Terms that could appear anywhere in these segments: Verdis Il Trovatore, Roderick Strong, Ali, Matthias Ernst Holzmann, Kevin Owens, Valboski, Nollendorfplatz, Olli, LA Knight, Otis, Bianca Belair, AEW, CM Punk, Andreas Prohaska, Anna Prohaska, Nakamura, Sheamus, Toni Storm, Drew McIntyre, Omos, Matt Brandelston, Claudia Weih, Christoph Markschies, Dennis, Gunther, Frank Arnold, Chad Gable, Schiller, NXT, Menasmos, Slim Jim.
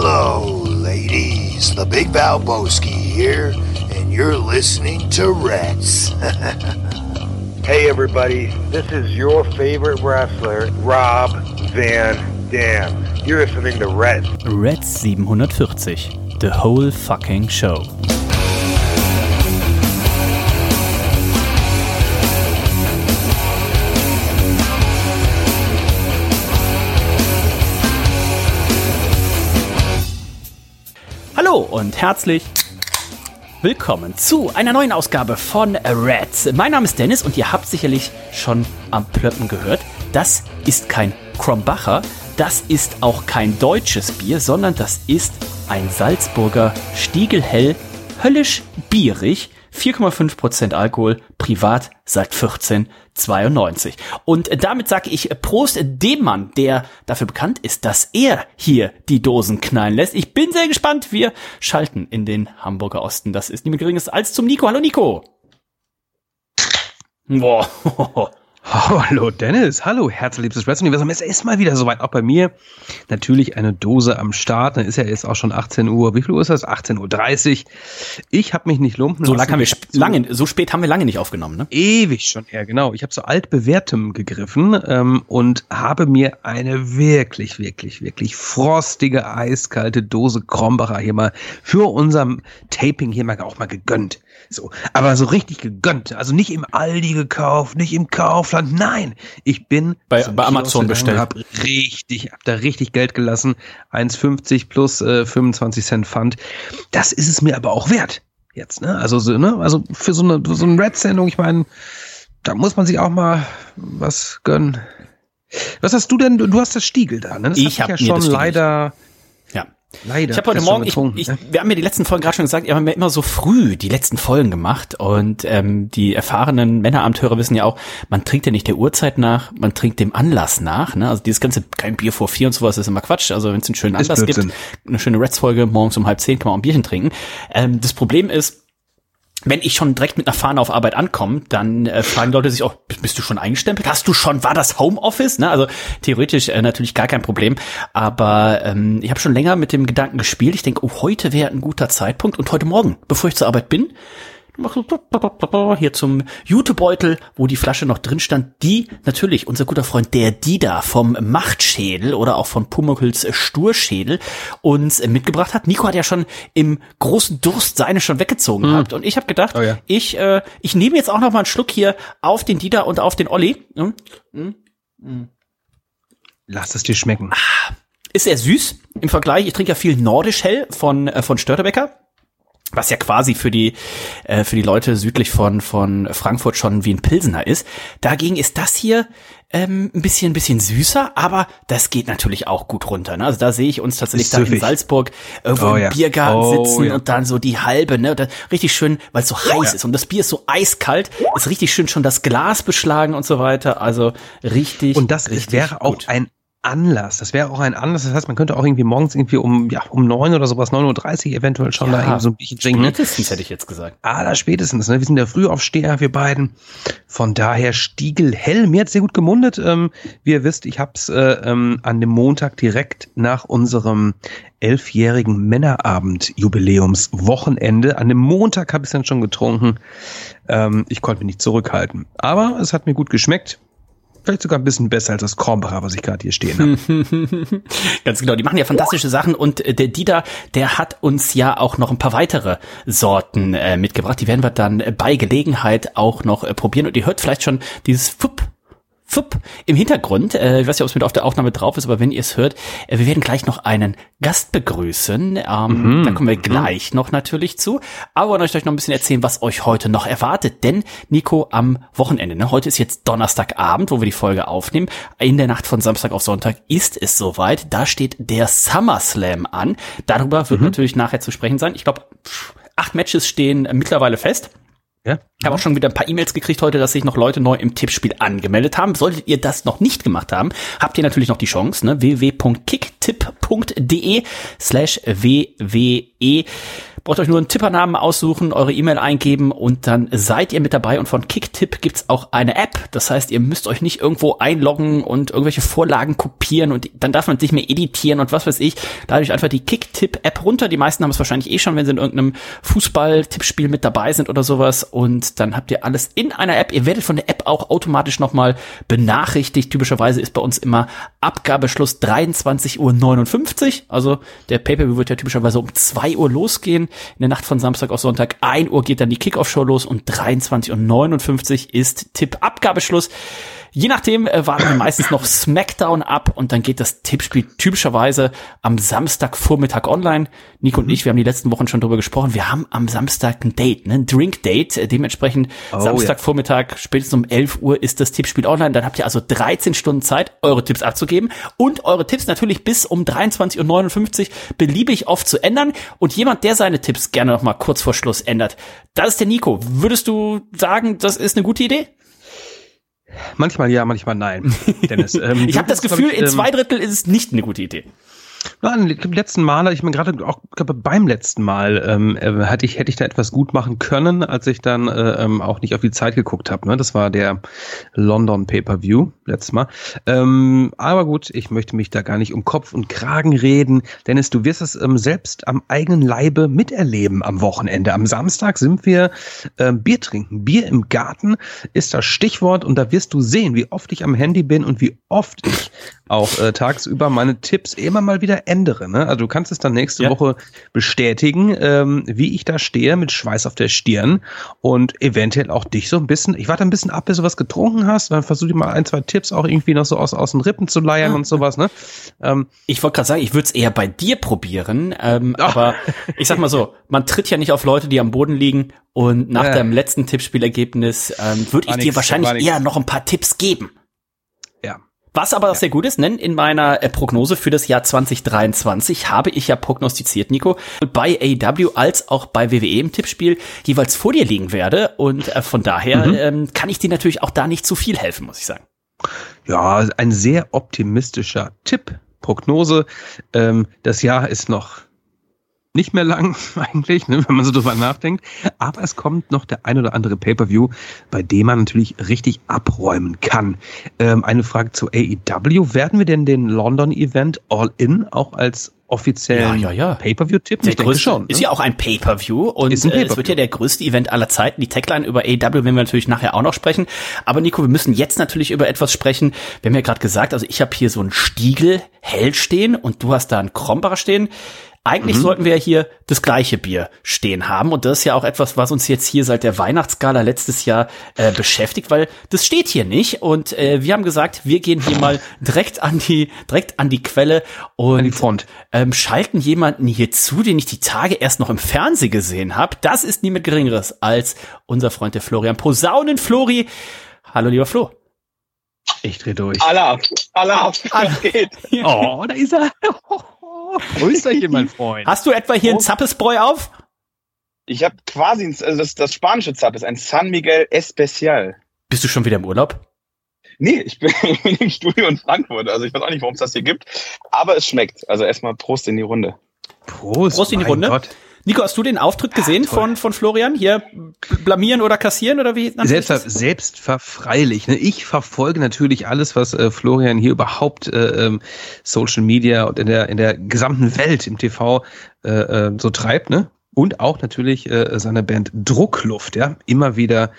Hello, ladies. The Big Valboski here, and you're listening to Rats. Hey, everybody. This is your favorite wrestler, Rob Van Dam. You're listening to Rats. Rats 740. The whole fucking show. Hallo und herzlich willkommen zu einer neuen Ausgabe von Rats. Mein Name ist Dennis und ihr habt sicherlich schon am Plöppen gehört. Das ist kein Krombacher, das ist auch kein deutsches Bier, sondern das ist ein Salzburger Stiegelhell, höllisch bierig, 4,5% Alkohol, privat seit 1492. Und damit sage ich Prost dem Mann, der dafür bekannt ist, dass er hier die Dosen knallen lässt. Ich bin sehr gespannt. Wir schalten in den Hamburger Osten. Das ist niemand Geringeres als zum Nico. Hallo Nico. Boah. Hallo Dennis, hallo herzliebstes Wrestling-Universum. Es ist mal wieder soweit, auch bei mir natürlich eine Dose am Start. Dann ist ja jetzt auch schon 18 Uhr, wie viel Uhr ist das? 18.30 Uhr. Ich habe mich nicht lumpen lassen. So spät haben wir lange nicht aufgenommen, ne? Ewig schon her, genau. Ich habe zu altbewährtem gegriffen und habe mir eine wirklich, wirklich, wirklich frostige, eiskalte Dose Krombacher hier mal für unserem Taping hier mal auch mal gegönnt. So, aber so richtig gegönnt. Also nicht im Aldi gekauft, nicht im Kaufland. Nein, ich bin bei Amazon bestellt. Hab da richtig Geld gelassen. 1,50 plus 25 Cent Pfand. Das ist es mir aber auch wert jetzt, ne? Also so, ne? Also für so eine Red-Sendung, ich meine, da muss man sich auch mal was gönnen. Was hast du denn? Du hast das Stiegel da, ne? Das ich habe ja schon leider. Leider. Ich habe heute Morgen, wir haben ja die letzten Folgen gerade schon gesagt, wir haben ja immer so früh die letzten Folgen gemacht und die erfahrenen Männeramthörer wissen ja auch, man trinkt ja nicht der Uhrzeit nach, man trinkt dem Anlass nach, ne? Also dieses ganze kein Bier vor 4 und sowas ist immer Quatsch, also wenn es einen schönen Anlass gibt, eine schöne Reds-Folge, morgens um 9:30 kann man auch ein Bierchen trinken. Das Problem ist, wenn ich schon direkt mit einer Fahne auf Arbeit ankomme, dann fragen Leute sich auch, bist du schon eingestempelt? War das Homeoffice? Ne? Also theoretisch natürlich gar kein Problem, aber ich habe schon länger mit dem Gedanken gespielt. Ich denke, heute wäre ein guter Zeitpunkt und heute Morgen, bevor ich zur Arbeit bin, hier zum Jutebeutel, wo die Flasche noch drin stand, die natürlich unser guter Freund der Dida vom Machtschädel oder auch von Pumuckls Sturschädel uns mitgebracht hat. Nico hat ja schon im großen Durst seine schon weggezogen gehabt und ich habe gedacht, ich nehme jetzt auch noch mal einen Schluck hier auf den Dida und auf den Olli. Lass es dir schmecken. Ist sehr süß im Vergleich. Ich trinke ja viel Nordisch Hell von Störtebeker. Was ja quasi für die Leute südlich von Frankfurt schon wie ein Pilsener ist. Dagegen ist das hier ein bisschen süßer, aber das geht natürlich auch gut runter. Ne? Also da sehe ich uns tatsächlich dann in Salzburg irgendwo im Biergarten sitzen und dann so die halbe, ne? Und dann richtig schön, weil es so heiß ist und das Bier ist so eiskalt, ist richtig schön schon das Glas beschlagen und so weiter. Also richtig. Und das richtig wäre auch gut. Das wäre auch ein Anlass. Das heißt, man könnte auch irgendwie morgens irgendwie um 9 oder sowas, 9.30 Uhr eventuell schon da irgendwie so ein bisschen trinken. Spätestens hätte ich jetzt gesagt. Spätestens. Ne? Wir sind ja Frühaufsteher, wir beiden. Von daher Stiegelhell. Mir hat's sehr gut gemundet. Wie ihr wisst, ich hab's an dem Montag direkt nach unserem 11-jährigen Männerabend-Jubiläumswochenende. An dem Montag habe ich es dann schon getrunken. Ich konnte mich nicht zurückhalten. Aber es hat mir gut geschmeckt. Vielleicht sogar ein bisschen besser als das Krombacher, was ich gerade hier stehen habe. Ganz genau, die machen ja fantastische Sachen und der Dida, der hat uns ja auch noch ein paar weitere Sorten mitgebracht. Die werden wir dann bei Gelegenheit auch noch probieren und ihr hört vielleicht schon dieses Fupp im Hintergrund. Ich weiß nicht, ob es mit auf der Aufnahme drauf ist, aber wenn ihr es hört, wir werden gleich noch einen Gast begrüßen. Da kommen wir gleich noch natürlich zu. Aber wollen euch noch ein bisschen erzählen, was euch heute noch erwartet. Denn, Nico, am Wochenende, ne? Heute ist jetzt Donnerstagabend, wo wir die Folge aufnehmen. In der Nacht von Samstag auf Sonntag ist es soweit. Da steht der SummerSlam an. Darüber wird natürlich nachher zu sprechen sein. Ich glaube, 8 Matches stehen mittlerweile fest. Ich habe auch schon wieder ein paar E-Mails gekriegt heute, dass sich noch Leute neu im Tippspiel angemeldet haben. Solltet ihr das noch nicht gemacht haben, habt ihr natürlich noch die Chance, ne? www.kicktipp.de/wwe Braucht euch nur einen Tippernamen aussuchen, eure E-Mail eingeben und dann seid ihr mit dabei. Und von Kicktip gibt's auch eine App. Das heißt, ihr müsst euch nicht irgendwo einloggen und irgendwelche Vorlagen kopieren und dann darf man es nicht mehr editieren und was weiß ich. Dadurch einfach die Kicktip-App runter. Die meisten haben es wahrscheinlich schon, wenn sie in irgendeinem Fußball-Tippspiel mit dabei sind oder sowas. Und dann habt ihr alles in einer App. Ihr werdet von der App auch automatisch nochmal benachrichtigt. Typischerweise ist bei uns immer Abgabeschluss 23:59 Uhr. Also der Pay-Per-View wird ja typischerweise um 2 Uhr losgehen. In der Nacht von Samstag auf Sonntag, 1 Uhr geht dann die Kickoff-Show los und 23:59 Uhr ist Tippabgabeschluss. Je nachdem warten wir meistens noch Smackdown ab und dann geht das Tippspiel typischerweise am Samstagvormittag online. Nico und ich, wir haben die letzten Wochen schon drüber gesprochen, wir haben am Samstag ein Date, ne? Ein Drink-Date, dementsprechend Samstagvormittag, spätestens um 11 Uhr ist das Tippspiel online. Dann habt ihr also 13 Stunden Zeit, eure Tipps abzugeben und eure Tipps natürlich bis um 23:59 Uhr beliebig oft zu ändern. Und jemand, der seine Tipps gerne noch mal kurz vor Schluss ändert, das ist der Nico. Würdest du sagen, das ist eine gute Idee? Manchmal ja, manchmal nein, Dennis. Ich habe das Gefühl, in 2 Drittel ist es nicht eine gute Idee. Nein, die letzten Male, ich meine gerade auch beim letzten Mal hätte ich da etwas gut machen können, als ich dann auch nicht auf die Zeit geguckt habe. Ne? Das war der London Pay-Per-View letztes Mal. Aber gut, ich möchte mich da gar nicht um Kopf und Kragen reden. Dennis, du wirst es selbst am eigenen Leibe miterleben am Wochenende. Am Samstag sind wir Bier trinken. Bier im Garten ist das Stichwort und da wirst du sehen, wie oft ich am Handy bin und wie oft ich auch tagsüber meine Tipps immer mal wieder ändere. Ne? Also du kannst es dann nächste Woche bestätigen, wie ich da stehe mit Schweiß auf der Stirn und eventuell auch dich so ein bisschen. Ich warte ein bisschen ab, bis du was getrunken hast. Dann versuch dir mal 1, 2 Tipps auch irgendwie noch so aus den Rippen zu leiern und sowas. Ne? Ich wollte gerade sagen, ich würde es eher bei dir probieren. Aber ich sag mal so, man tritt ja nicht auf Leute, die am Boden liegen. Und nach deinem letzten Tippspielergebnis würde ich dir wahrscheinlich eher noch ein paar Tipps geben. Ja. Was aber auch sehr gut ist, in meiner Prognose für das Jahr 2023 habe ich ja prognostiziert, Nico, bei AEW als auch bei WWE im Tippspiel jeweils vor dir liegen werde. Und von daher kann ich dir natürlich auch da nicht zu viel helfen, muss ich sagen. Ja, ein sehr optimistischer Tipp, Prognose. Das Jahr ist noch nicht mehr lang eigentlich, ne, wenn man so drüber nachdenkt. Aber es kommt noch der ein oder andere Pay-Per-View, bei dem man natürlich richtig abräumen kann. Eine Frage zu AEW. Werden wir denn den London-Event All-In auch als offiziellen Pay-Per-View tippen? Ich denke schon. Ist ja auch ein Pay-Per-View und es wird ja der größte Event aller Zeiten. Die Tagline über AEW werden wir natürlich nachher auch noch sprechen. Aber Nico, wir müssen jetzt natürlich über etwas sprechen. Wir haben ja gerade gesagt, also ich habe hier so einen Stiegelhell stehen und du hast da einen Krombacher stehen. Eigentlich sollten wir ja hier das gleiche Bier stehen haben. Und das ist ja auch etwas, was uns jetzt hier seit der Weihnachtsgala letztes Jahr beschäftigt, weil das steht hier nicht. Und wir haben gesagt, wir gehen hier mal direkt an die Quelle und an die Front. Schalten jemanden hier zu, den ich die Tage erst noch im Fernsehen gesehen habe. Das ist niemand Geringeres als unser Freund der Florian Posaunenflori. Hallo, lieber Flo. Ich dreh durch. Allah, was geht? Oh, da ist er. Grüßerchen, mein Freund. Hast du etwa hier ein Zappesbräu auf? Ich habe quasi das spanische Zappes, ein San Miguel Especial. Bist du schon wieder im Urlaub? Nee, ich bin im Studio in Frankfurt. Also ich weiß auch nicht, warum es das hier gibt. Aber es schmeckt. Also erstmal Prost in die Runde. Prost in die Runde. Gott. Nico, hast du den Auftritt gesehen von Florian? Hier blamieren oder kassieren oder wie? Selbstverfreilich. Ne? Ich verfolge natürlich alles, was Florian hier überhaupt Social Media und in der gesamten Welt im TV so treibt, ne? Und auch natürlich seine Band Druckluft, ja. Immer wieder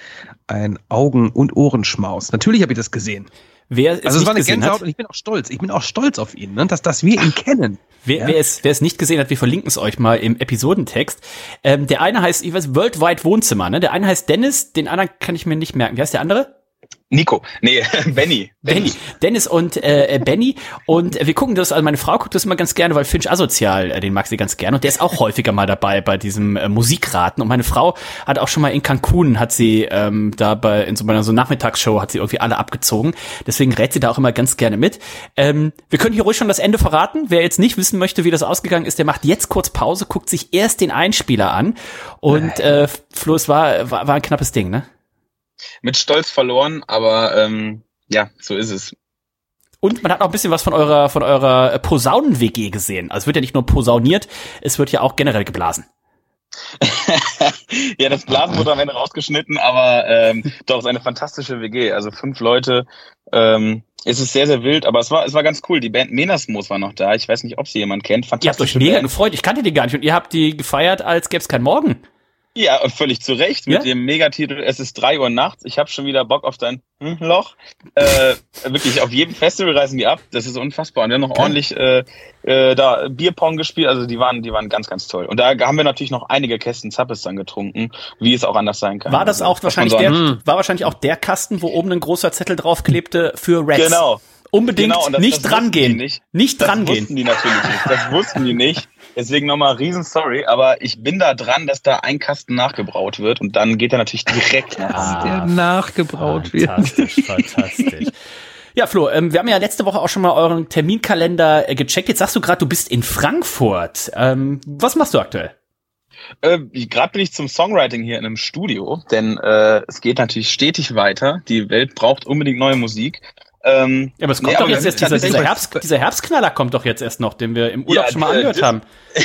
ein Augen- und Ohrenschmaus. Natürlich habe ich das gesehen. Wer es war eine Gänsehaut und ich bin auch stolz auf ihn, ne? dass wir ihn kennen. Wer es nicht gesehen hat, wir verlinken es euch mal im Episodentext. Der eine heißt, ich weiß, Worldwide Wohnzimmer, ne? Der eine heißt Dennis, den anderen kann ich mir nicht merken. Wie heißt der andere? Nico. Nee, Benny. Dennis und Benny. Und wir gucken das, also meine Frau guckt das immer ganz gerne, weil Finch Asozial, den mag sie ganz gerne. Und der ist auch häufiger mal dabei bei diesem Musikraten. Und meine Frau hat auch schon mal in Cancun, hat sie in so einer Nachmittagsshow, hat sie irgendwie alle abgezogen. Deswegen rät sie da auch immer ganz gerne mit. Wir können hier ruhig schon das Ende verraten. Wer jetzt nicht wissen möchte, wie das ausgegangen ist, der macht jetzt kurz Pause, guckt sich erst den Einspieler an. Und Flo, es war ein knappes Ding, ne? Mit Stolz verloren, aber so ist es. Und man hat auch ein bisschen was von eurer Posaunen-WG gesehen. Also es wird ja nicht nur posauniert, es wird ja auch generell geblasen. Ja, das Blasen wurde am Ende rausgeschnitten, aber doch, ist eine fantastische WG. Also 5 Leute. Es ist sehr, sehr wild, aber es war ganz cool. Die Band Menasmos war noch da. Ich weiß nicht, ob sie jemand kennt. Ihr habt euch mega Band gefreut. Ich kannte die gar nicht. Und ihr habt die gefeiert, als gäbe es keinen Morgen. Ja, völlig zu Recht. Mit dem Megatitel, es ist 3 Uhr nachts. Ich habe schon wieder Bock auf dein Loch. Wirklich, auf jedem Festival reißen die ab. Das ist unfassbar. Und wir haben noch ordentlich da Bierpong gespielt. Also die waren ganz, ganz toll. Und da haben wir natürlich noch einige Kästen Zappes dann getrunken, wie es auch anders sein kann. War das auch wahrscheinlich der Kasten, wo oben ein großer Zettel drauf klebte für Reds? Genau. Unbedingt nicht drangehen. Nicht drangehen. Das wussten die natürlich nicht. Das wussten die nicht. Deswegen nochmal riesen sorry, aber ich bin da dran, dass da ein Kasten nachgebraut wird und dann geht er natürlich direkt nachgebraut wird. Fantastisch. Ja, Flo, wir haben ja letzte Woche auch schon mal euren Terminkalender gecheckt. Jetzt sagst du gerade, du bist in Frankfurt. Was machst du aktuell? Gerade bin ich zum Songwriting hier in einem Studio, denn es geht natürlich stetig weiter. Die Welt braucht unbedingt neue Musik. Ja, aber es kommt doch jetzt dieser Herbstknaller kommt doch jetzt erst noch, den wir im Urlaub schon mal angehört haben.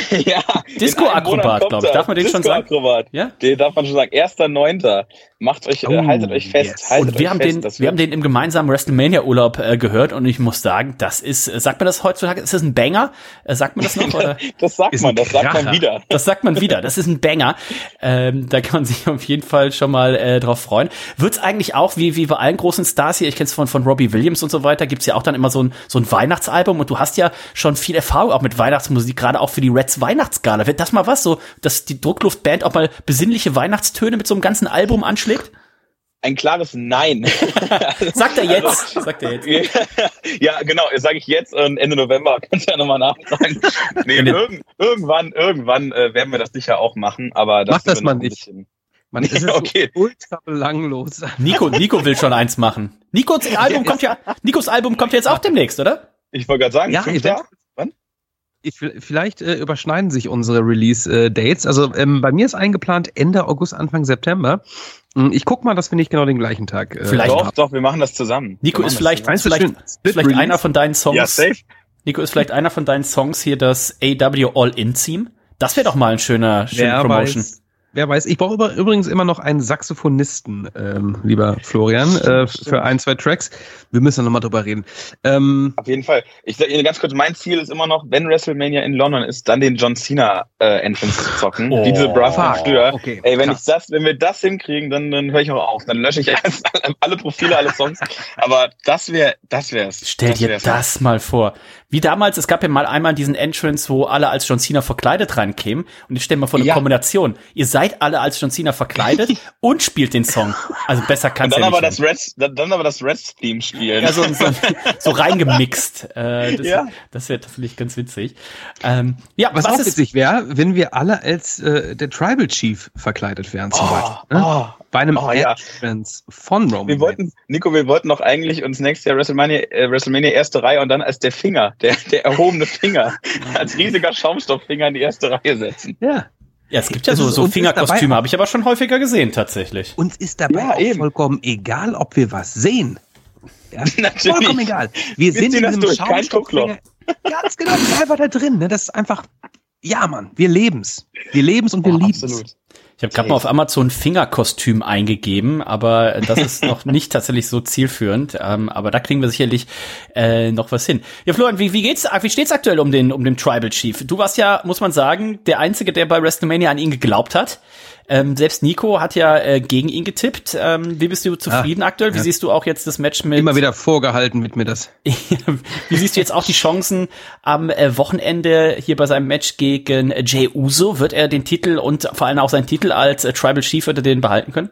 Ja, Disco-Akrobat, glaube ich. Darf man den schon sagen? Disco-Akrobat, ja? Den darf man schon sagen. 1.9. Macht euch, haltet euch fest. Yes. Haltet und wir haben den im gemeinsamen WrestleMania-Urlaub gehört und ich muss sagen, das ist, sagt man das heutzutage, ist das ein Banger? Sagt man das noch? Oder? Das sagt man wieder. Das ist ein Banger. Da kann man sich auf jeden Fall schon mal drauf freuen. Wird's eigentlich auch, wie bei allen großen Stars hier, ich kenn's von Robbie Williams und so weiter, gibt's ja auch dann immer so ein Weihnachtsalbum und du hast ja schon viel Erfahrung auch mit Weihnachtsmusik, gerade auch für die Reds Weihnachtsgala. Wird das mal was, so, dass die Druckluftband auch mal besinnliche Weihnachtstöne mit so einem ganzen Album anschlägt? Ein klares Nein. Sagt er jetzt. Ja, genau, sage ich jetzt. Ende November kannst du ja nochmal nachfragen. Nee, irgendwann werden wir das sicher auch machen, aber das macht das man nicht. Man ist so ultra belanglos. Nico will schon eins machen. Nikos Album kommt ja jetzt auch demnächst, oder? Ich wollte gerade sagen, ja, vielleicht überschneiden sich unsere Release-Dates. Also bei mir ist eingeplant Ende August, Anfang September. Ich guck mal, dass wir nicht genau den gleichen Tag Doch, wir machen das zusammen. Nico ist vielleicht einer von deinen Songs. Ja, safe. Nico ist vielleicht einer von deinen Songs hier, das AW All-In-Team. Das wäre doch mal ein schöne Promotion. Wer weiß. Ich brauche übrigens immer noch einen Saxophonisten, lieber Florian, für 1, 2 Tracks. Wir müssen noch mal drüber reden. Auf jeden Fall. Ich sage Ihnen ganz kurz, mein Ziel ist immer noch, wenn WrestleMania in London ist, dann den John Cena Entrance zu zocken. Diese Brass früher. Okay, ey, wenn wir das hinkriegen, dann höre ich auch auf. Dann lösche ich alle Profile, alle Songs. Aber das wär's. Stell dir das mal vor. Wie damals, es gab ja mal einmal diesen Entrance, wo alle als John Cena verkleidet reinkämen. Und ich stelle mir vor, eine Kombination. Ihr seid alle als John Cena verkleidet und spielt den Song. Also besser kann's ja nicht sein. Dann aber das Reds-Theme spielen. Ja, so reingemixt. Das wäre natürlich ganz witzig. Was auch witzig wäre, wenn wir alle als der Tribal Chief verkleidet wären zum Beispiel. Bei einem Entrance von Roman. Wir wollten doch eigentlich uns nächstes Jahr WrestleMania erste Reihe und dann als der Finger, der erhobene Finger, als riesiger Schaumstofffinger in die erste Reihe setzen. Ja. Ja, es gibt ja so Fingerkostüme, habe ich aber schon häufiger gesehen, tatsächlich. Uns ist dabei auch vollkommen egal, ob wir was sehen. Ja, vollkommen egal. Wir sind in diesem Schaumstofffinger. Ganz genau, einfach da drin. Ne? Das ist einfach, ja Mann, wir leben's. Wir leben's und wir lieben's. Absolut. Ich habe gerade mal auf Amazon Fingerkostüm eingegeben, aber das ist noch nicht tatsächlich so zielführend. Aber da kriegen wir sicherlich noch was hin. Ja, Florian, wie steht's aktuell um den Tribal Chief? Du warst ja, muss man sagen, der Einzige, der bei WrestleMania an ihn geglaubt hat. Selbst Nico hat ja gegen ihn getippt. Wie bist du zufrieden aktuell? Wie siehst du auch jetzt das Match mit... Immer wieder vorgehalten wird mir das. Wie siehst du jetzt auch die Chancen am Wochenende hier bei seinem Match gegen Jey Uso? Wird er den Titel und vor allem auch seinen Titel als Tribal Chief, wird er den behalten können?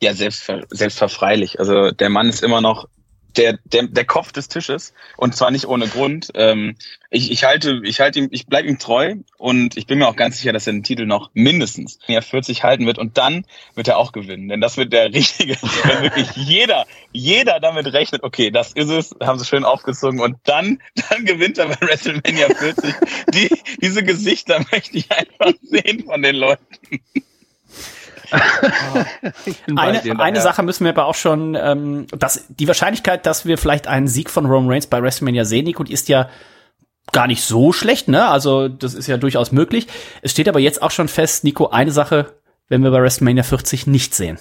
Ja, selbstverfreilich. Also der Mann ist immer noch der Kopf des Tisches und zwar nicht ohne Grund. Ich bleibe ihm treu und ich bin mir auch ganz sicher, dass er den Titel noch mindestens 40 halten wird und dann wird er auch gewinnen, denn das wird der richtige, wenn wirklich jeder damit rechnet, okay, das ist es, haben sie schön aufgezogen und dann gewinnt er bei WrestleMania 40. Diese Gesichter möchte ich einfach sehen von den Leuten. Eine Sache müssen wir aber auch schon, die Wahrscheinlichkeit, dass wir vielleicht einen Sieg von Roman Reigns bei WrestleMania sehen, Nico, die ist ja gar nicht so schlecht, ne? Also das ist ja durchaus möglich. Es steht aber jetzt auch schon fest, Nico, eine Sache, wenn wir bei WrestleMania 40 nicht sehen.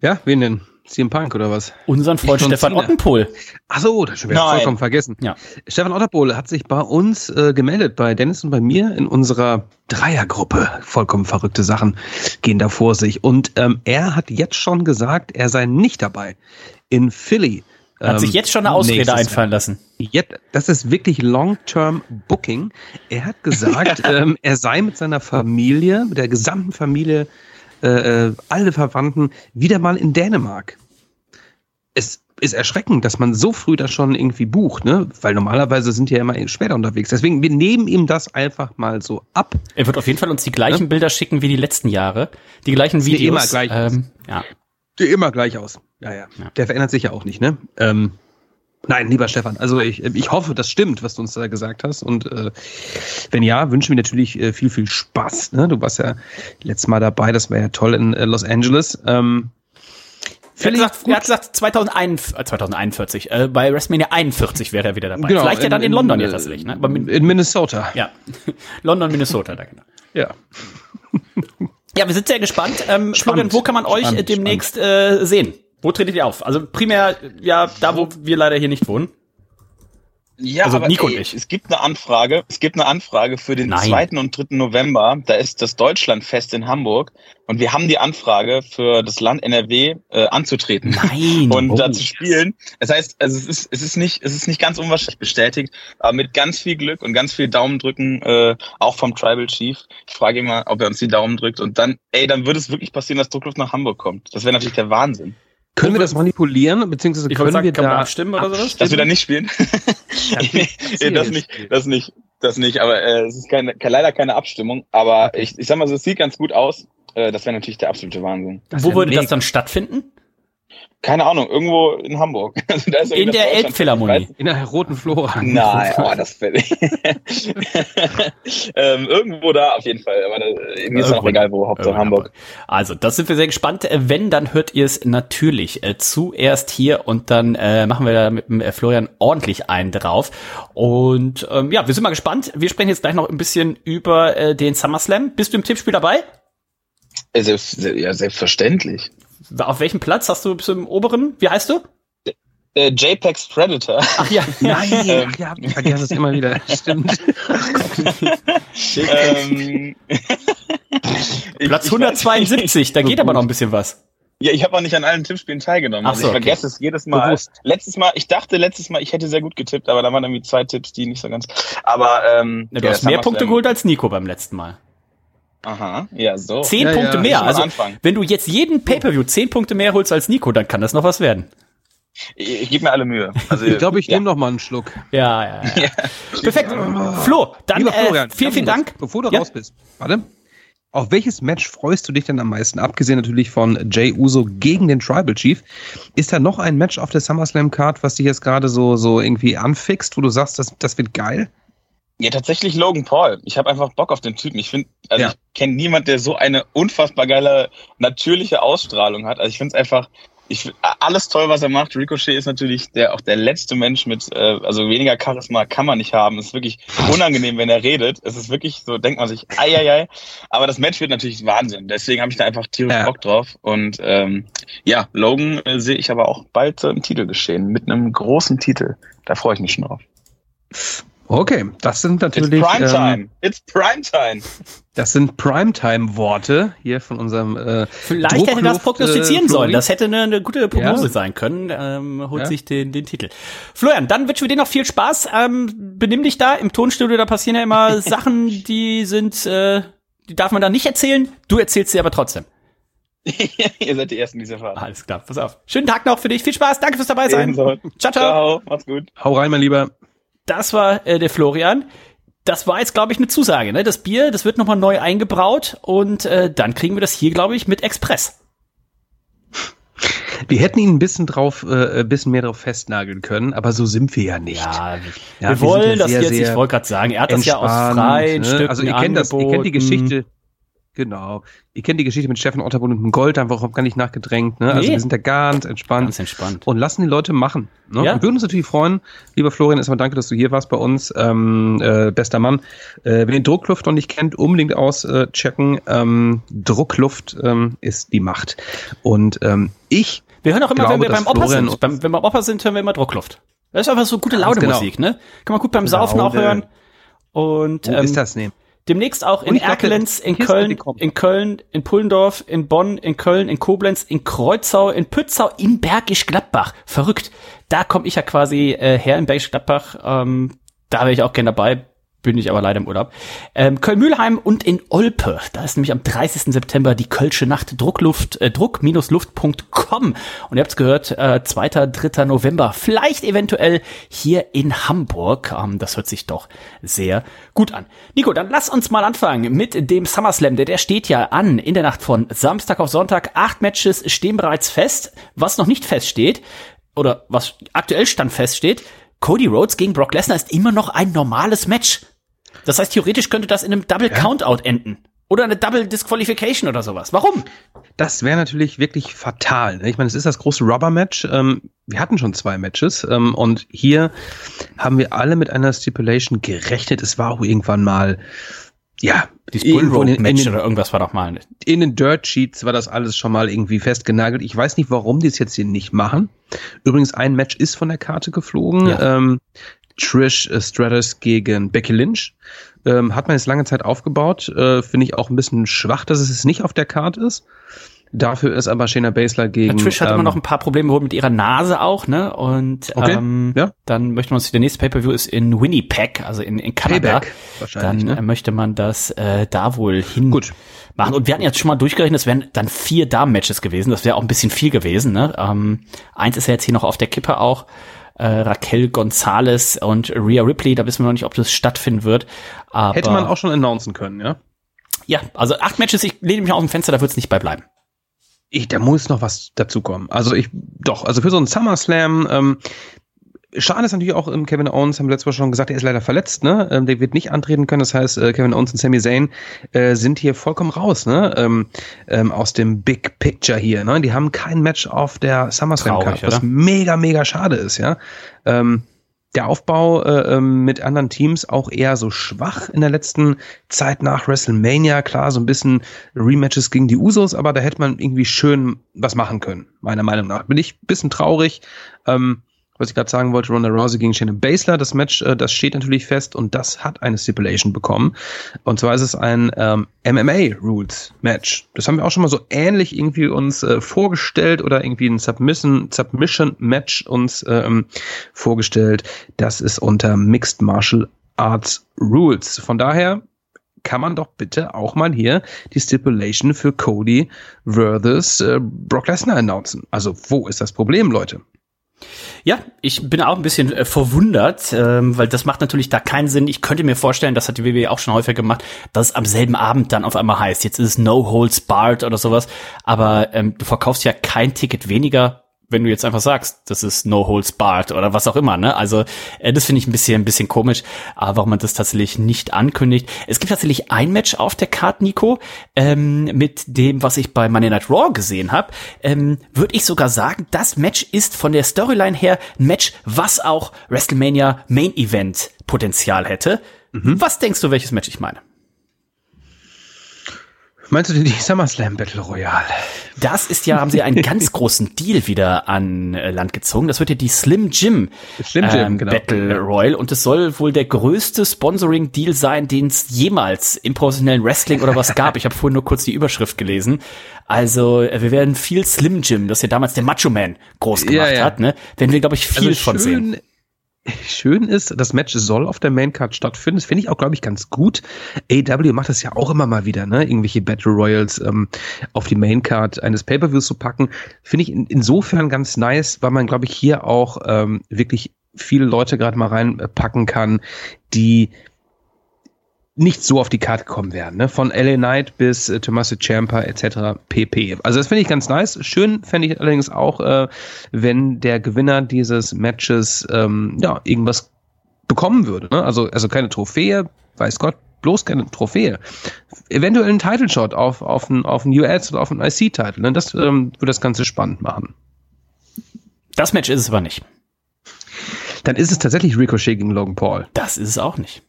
Ja, wen denn? CM Punk oder was? Unseren Freund Stefan Ottenpohl. Ach so, das schon wieder vollkommen vergessen. Ja. Stefan Ottenpohl hat sich bei uns gemeldet, bei Dennis und bei mir in unserer Dreiergruppe. Vollkommen verrückte Sachen gehen da vor sich. Und er hat jetzt schon gesagt, er sei nicht dabei in Philly. Hat sich jetzt schon eine Ausrede einfallen lassen. Jetzt, das ist wirklich Long-Term Booking. Er hat gesagt, er sei mit seiner Familie, mit der gesamten Familie, alle Verwandten wieder mal in Dänemark. Es ist erschreckend, dass man so früh das schon irgendwie bucht, ne? Weil normalerweise sind die ja immer später unterwegs. Deswegen, wir nehmen ihm das einfach mal so ab. Er wird auf jeden Fall uns die gleichen Bilder schicken wie die letzten Jahre. Die gleichen Videos. Die immer gleich aus. Die immer gleich aus. Ja. Der verändert sich ja auch nicht, ne? Nein, lieber Stefan, also ich hoffe, das stimmt, was du uns da gesagt hast. Und wenn ja, wünschen wir natürlich viel, viel Spaß. Ne? Du warst ja letztes Mal dabei, das war ja toll in Los Angeles. Er hat gesagt 2041, bei WrestleMania 41 wäre er wieder dabei. Genau, vielleicht ja dann in London jetzt tatsächlich. Ne? Aber in Minnesota. Ja, London, Minnesota, da genau. Ja. Ja, wir sind sehr gespannt. Florian, wo kann man euch demnächst sehen? Wo tretet ihr auf? Also primär, ja, da, wo wir leider hier nicht wohnen. Ja, also, aber Nico und ich. Es gibt eine Anfrage für den 2. und 3. November. Da ist das Deutschlandfest in Hamburg. Und wir haben die Anfrage für das Land NRW anzutreten. Nein. Und da zu spielen. Das heißt, also es ist nicht ganz unwahrscheinlich bestätigt, aber mit ganz viel Glück und ganz viel Daumendrücken, auch vom Tribal Chief. Ich frage ihn mal, ob er uns die Daumen drückt. Und dann würde es wirklich passieren, dass Druckluft nach Hamburg kommt. Das wäre natürlich der Wahnsinn. Können wir das manipulieren, beziehungsweise können wir da abstimmen oder sowas? Dass wir da nicht spielen? Das nicht. Aber es ist leider keine Abstimmung. Aber ich sag mal so, es sieht ganz gut aus. Das wäre natürlich der absolute Wahnsinn. Wo würde das dann stattfinden? Keine Ahnung, irgendwo in Hamburg. Also da ist in der Elbphilharmonie. In der roten Flora. Nein, das wäre irgendwo da auf jeden Fall. Aber mir ist auch egal, wo, Hauptsache Hamburg. Also, das sind wir sehr gespannt. Wenn, dann hört ihr es natürlich zuerst hier und dann machen wir da mit dem Florian ordentlich einen drauf. Und ja, wir sind mal gespannt. Wir sprechen jetzt gleich noch ein bisschen über den SummerSlam. Bist du im Tippspiel dabei? Ja, selbstverständlich. Auf welchem Platz bist du im oberen? Wie heißt du? JPEGs Predator. Ach ja. Nein, ich vergesse es immer wieder. Stimmt. Platz 172, da geht aber noch ein bisschen was. Ja, ich habe auch nicht an allen Tippspielen teilgenommen. Also ich vergesse es jedes Mal. Bewusst. Ich dachte letztes Mal, ich hätte sehr gut getippt, aber da waren irgendwie 2 Tipps, die nicht so ganz... Aber du hast mehr Punkte geholt als Nico beim letzten Mal. Aha, ja, so. 10 Punkte mehr. Also, wenn du jetzt jeden Pay-Per-View 10 Punkte mehr holst als Nico, dann kann das noch was werden. Ich gebe mir alle Mühe. Also, ich glaube, ich nehme noch mal einen Schluck. Ja. Perfekt. Flo, dann Florian, vielen Dank. Bevor du raus bist, warte. Auf welches Match freust du dich denn am meisten? Abgesehen natürlich von Jey Uso gegen den Tribal Chief. Ist da noch ein Match auf der SummerSlam-Card, was dich jetzt gerade so irgendwie anfixt, wo du sagst, das wird geil? Ja, tatsächlich Logan Paul. Ich habe einfach Bock auf den Typen. Ich finde, ich kenne niemanden, der so eine unfassbar geile, natürliche Ausstrahlung hat. Also ich finde es einfach, alles toll, was er macht. Ricochet ist natürlich auch der letzte Mensch mit, also weniger Charisma kann man nicht haben. Es ist wirklich unangenehm, wenn er redet. Es ist wirklich so, denkt man sich, ei. Aber das Match wird natürlich Wahnsinn. Deswegen habe ich da einfach tierisch Bock drauf. Und Logan sehe ich aber auch bald im Titel geschehen. Mit einem großen Titel. Da freue ich mich schon drauf. Okay, das sind natürlich... It's Primetime! Das sind Primetime-Worte hier von unserem Vielleicht hätte das prognostizieren sollen. Das hätte eine gute Prognose sein können. Holt sich den Titel. Florian, dann wünschen wir dir noch viel Spaß. Benimm dich da. Im Tonstudio, da passieren ja immer Sachen, die darf man da nicht erzählen. Du erzählst sie aber trotzdem. Ihr seid die Ersten, die es erfahren. Alles klar, pass auf. Schönen Tag noch für dich. Viel Spaß. Danke fürs dabei sein. Ebenso. Ciao. Macht's gut. Hau rein, mein Lieber. Das war der Florian. Das war jetzt, glaube ich, eine Zusage. Ne? Das Bier, das wird nochmal neu eingebraut. Und dann kriegen wir das hier, glaube ich, mit Express. Wir hätten ihn ein bisschen mehr drauf festnageln können, aber so sind wir ja nicht. Ja, wir wollen das jetzt, ich wollte gerade sagen, er hat das ja aus freien Stücken angeboten. Also ihr kennt die Geschichte. Genau. Ihr kennt die Geschichte mit Steffen Otterbund und dem Gold, einfach überhaupt gar nicht nachgedrängt. Ne? Also wir sind da ganz entspannt. Ganz entspannt. Und lassen die Leute machen. Ne? Ja. Wir würden uns natürlich freuen, lieber Florian, erstmal danke, dass du hier warst bei uns. Bester Mann. Wenn ihr Druckluft noch nicht kennt, unbedingt auschecken. Druckluft ist die Macht. Und wir hören auch immer, glaube, wenn wir beim Opa sind. Wenn wir beim Opa sind, hören wir immer Druckluft. Das ist einfach so gute laune Musik, ne? Kann man gut beim Saufen auch hören. Und ist das nehmen? Demnächst auch in Erkelenz, in Köln, in Pullendorf, in Bonn, in Köln, in Koblenz, in Kreuzau, in Pützau, in Bergisch Gladbach. Verrückt. Da komme ich ja quasi her in Bergisch Gladbach. Da wäre ich auch gerne dabei, bin ich aber leider im Urlaub. Köln-Mühlheim und in Olpe. Da ist nämlich am 30. September die Kölsche Nacht Druck-Luft.com. Und ihr habt es gehört, 2. 3. November. Vielleicht eventuell hier in Hamburg. Das hört sich doch sehr gut an. Nico, dann lass uns mal anfangen mit dem SummerSlam. Der steht ja an in der Nacht von Samstag auf Sonntag. 8 Matches stehen bereits fest. Was noch nicht feststeht, oder was aktuell Stand feststeht, Cody Rhodes gegen Brock Lesnar ist immer noch ein normales Match. Das heißt, theoretisch könnte das in einem Double Countout enden. Oder eine Double Disqualification oder sowas. Warum? Das wäre natürlich wirklich fatal. Ich meine, es ist das große Rubber-Match. Wir hatten schon 2 Matches. Und hier haben wir alle mit einer Stipulation gerechnet. Es war auch irgendwann mal, die Bullrope-Match oder irgendwas war doch mal. In den Dirt-Sheets war das alles schon mal irgendwie festgenagelt. Ich weiß nicht, warum die es jetzt hier nicht machen. Übrigens, ein Match ist von der Karte geflogen. Ja. Trish Stratus gegen Becky Lynch. Hat man jetzt lange Zeit aufgebaut. Finde ich auch ein bisschen schwach, dass es nicht auf der Karte ist. Dafür ist aber Shayna Baszler gegen... Trish hat immer noch ein paar Probleme mit ihrer Nase auch, ne? Und dann möchte man uns... Der nächste Pay-Per-View ist in Winnipeg, also in Kanada. Payback, wahrscheinlich, dann möchte man das da wohl hin machen. Und wir hatten jetzt schon mal durchgerechnet, das wären dann 4 Damen-Matches gewesen. Das wäre auch ein bisschen viel gewesen, ne? Eins ist ja jetzt hier noch auf der Kippe auch. Raquel Gonzalez und Rhea Ripley, da wissen wir noch nicht, ob das stattfinden wird. Aber hätte man auch schon announcen können, ja? Ja, also 8 Matches, ich lehne mich aus dem Fenster, da wird es nicht bei bleiben. Da muss noch was dazukommen. Also für so einen SummerSlam, schade ist natürlich auch, Kevin Owens, haben wir letztes Mal schon gesagt, er ist leider verletzt, ne? Der wird nicht antreten können, das heißt, Kevin Owens und Sami Zayn sind hier vollkommen raus, ne? Aus dem Big Picture hier, ne? Die haben kein Match auf der SummerSlam gehabt, was mega, mega schade ist, ja? Der Aufbau mit anderen Teams auch eher so schwach in der letzten Zeit nach WrestleMania. Klar, so ein bisschen Rematches gegen die Usos, aber da hätte man irgendwie schön was machen können, meiner Meinung nach. Bin ich ein bisschen traurig. Was ich gerade sagen wollte, Ronda Rousey gegen Shayna Baszler, das Match, das steht natürlich fest und das hat eine Stipulation bekommen. Und zwar ist es ein MMA-Rules-Match. Das haben wir auch schon mal so ähnlich irgendwie uns vorgestellt oder irgendwie ein Submission-Match uns vorgestellt. Das ist unter Mixed Martial Arts Rules. Von daher kann man doch bitte auch mal hier die Stipulation für Cody versus Brock Lesnar announcen. Also wo ist das Problem, Leute? Ja, ich bin auch ein bisschen verwundert, weil das macht natürlich da keinen Sinn. Ich könnte mir vorstellen, das hat die WWE auch schon häufiger gemacht, dass es am selben Abend dann auf einmal heißt, jetzt ist es No Holds Barred oder sowas. Aber du verkaufst ja kein Ticket weniger, wenn du jetzt einfach sagst, das ist No Holds Barred oder was auch immer, ne? Also das finde ich ein bisschen komisch, warum man das tatsächlich nicht ankündigt. Es gibt tatsächlich ein Match auf der Karte, Nico, mit dem, was ich bei Monday Night Raw gesehen habe, würde ich sogar sagen, das Match ist von der Storyline her ein Match, was auch WrestleMania Main Event Potenzial hätte. Mhm. Was denkst du, welches Match ich meine? Meinst du denn die SummerSlam Battle Royale? Das ist ja, haben sie einen ganz großen Deal wieder an Land gezogen. Das wird ja die Slim Jim Battle Royale. Und es soll wohl der größte Sponsoring-Deal sein, den es jemals im professionellen Wrestling oder was gab. Ich habe vorhin nur kurz die Überschrift gelesen. Also wir werden viel Slim Jim, das ja damals der Macho Man groß gemacht hat, ne? Werden wir, glaube ich, viel von sehen. Schön ist, das Match soll auf der Maincard stattfinden. Das finde ich auch, glaube ich, ganz gut. AEW macht das ja auch immer mal wieder, ne? Irgendwelche Battle Royals auf die Maincard eines Pay-Per-Views zu packen. Finde ich insofern ganz nice, weil man, glaube ich, hier auch wirklich viele Leute gerade mal reinpacken kann, die nicht so auf die Karte gekommen wären, ne? Von LA Knight bis Tommaso Ciampa etc. pp. Also das finde ich ganz nice. Schön fände ich allerdings auch, wenn der Gewinner dieses Matches irgendwas bekommen würde, ne? Also keine Trophäe, weiß Gott, bloß keine Trophäe. Eventuell einen Title-Shot auf einen US oder auf einen IC-Title. Ne? Das würde das Ganze spannend machen. Das Match ist es aber nicht. Dann ist es tatsächlich Ricochet gegen Logan Paul. Das ist es auch nicht.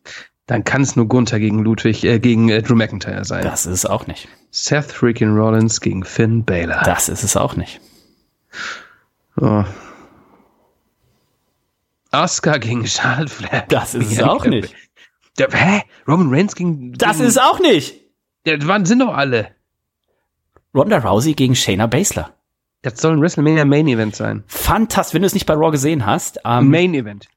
Dann kann es nur Gunther gegen Drew McIntyre sein. Das ist es auch nicht. Seth freaking Rollins gegen Finn Balor. Das ist es auch nicht. Oh. Asuka gegen Charlotte Flair. Das ist es auch nicht. Hä? Roman Reigns gegen... Das ist es auch nicht. Ja, wann sind doch alle? Ronda Rousey gegen Shayna Baszler. Das soll ein WrestleMania Main Event sein. Fantastisch, wenn du es nicht bei Raw gesehen hast. Main Event.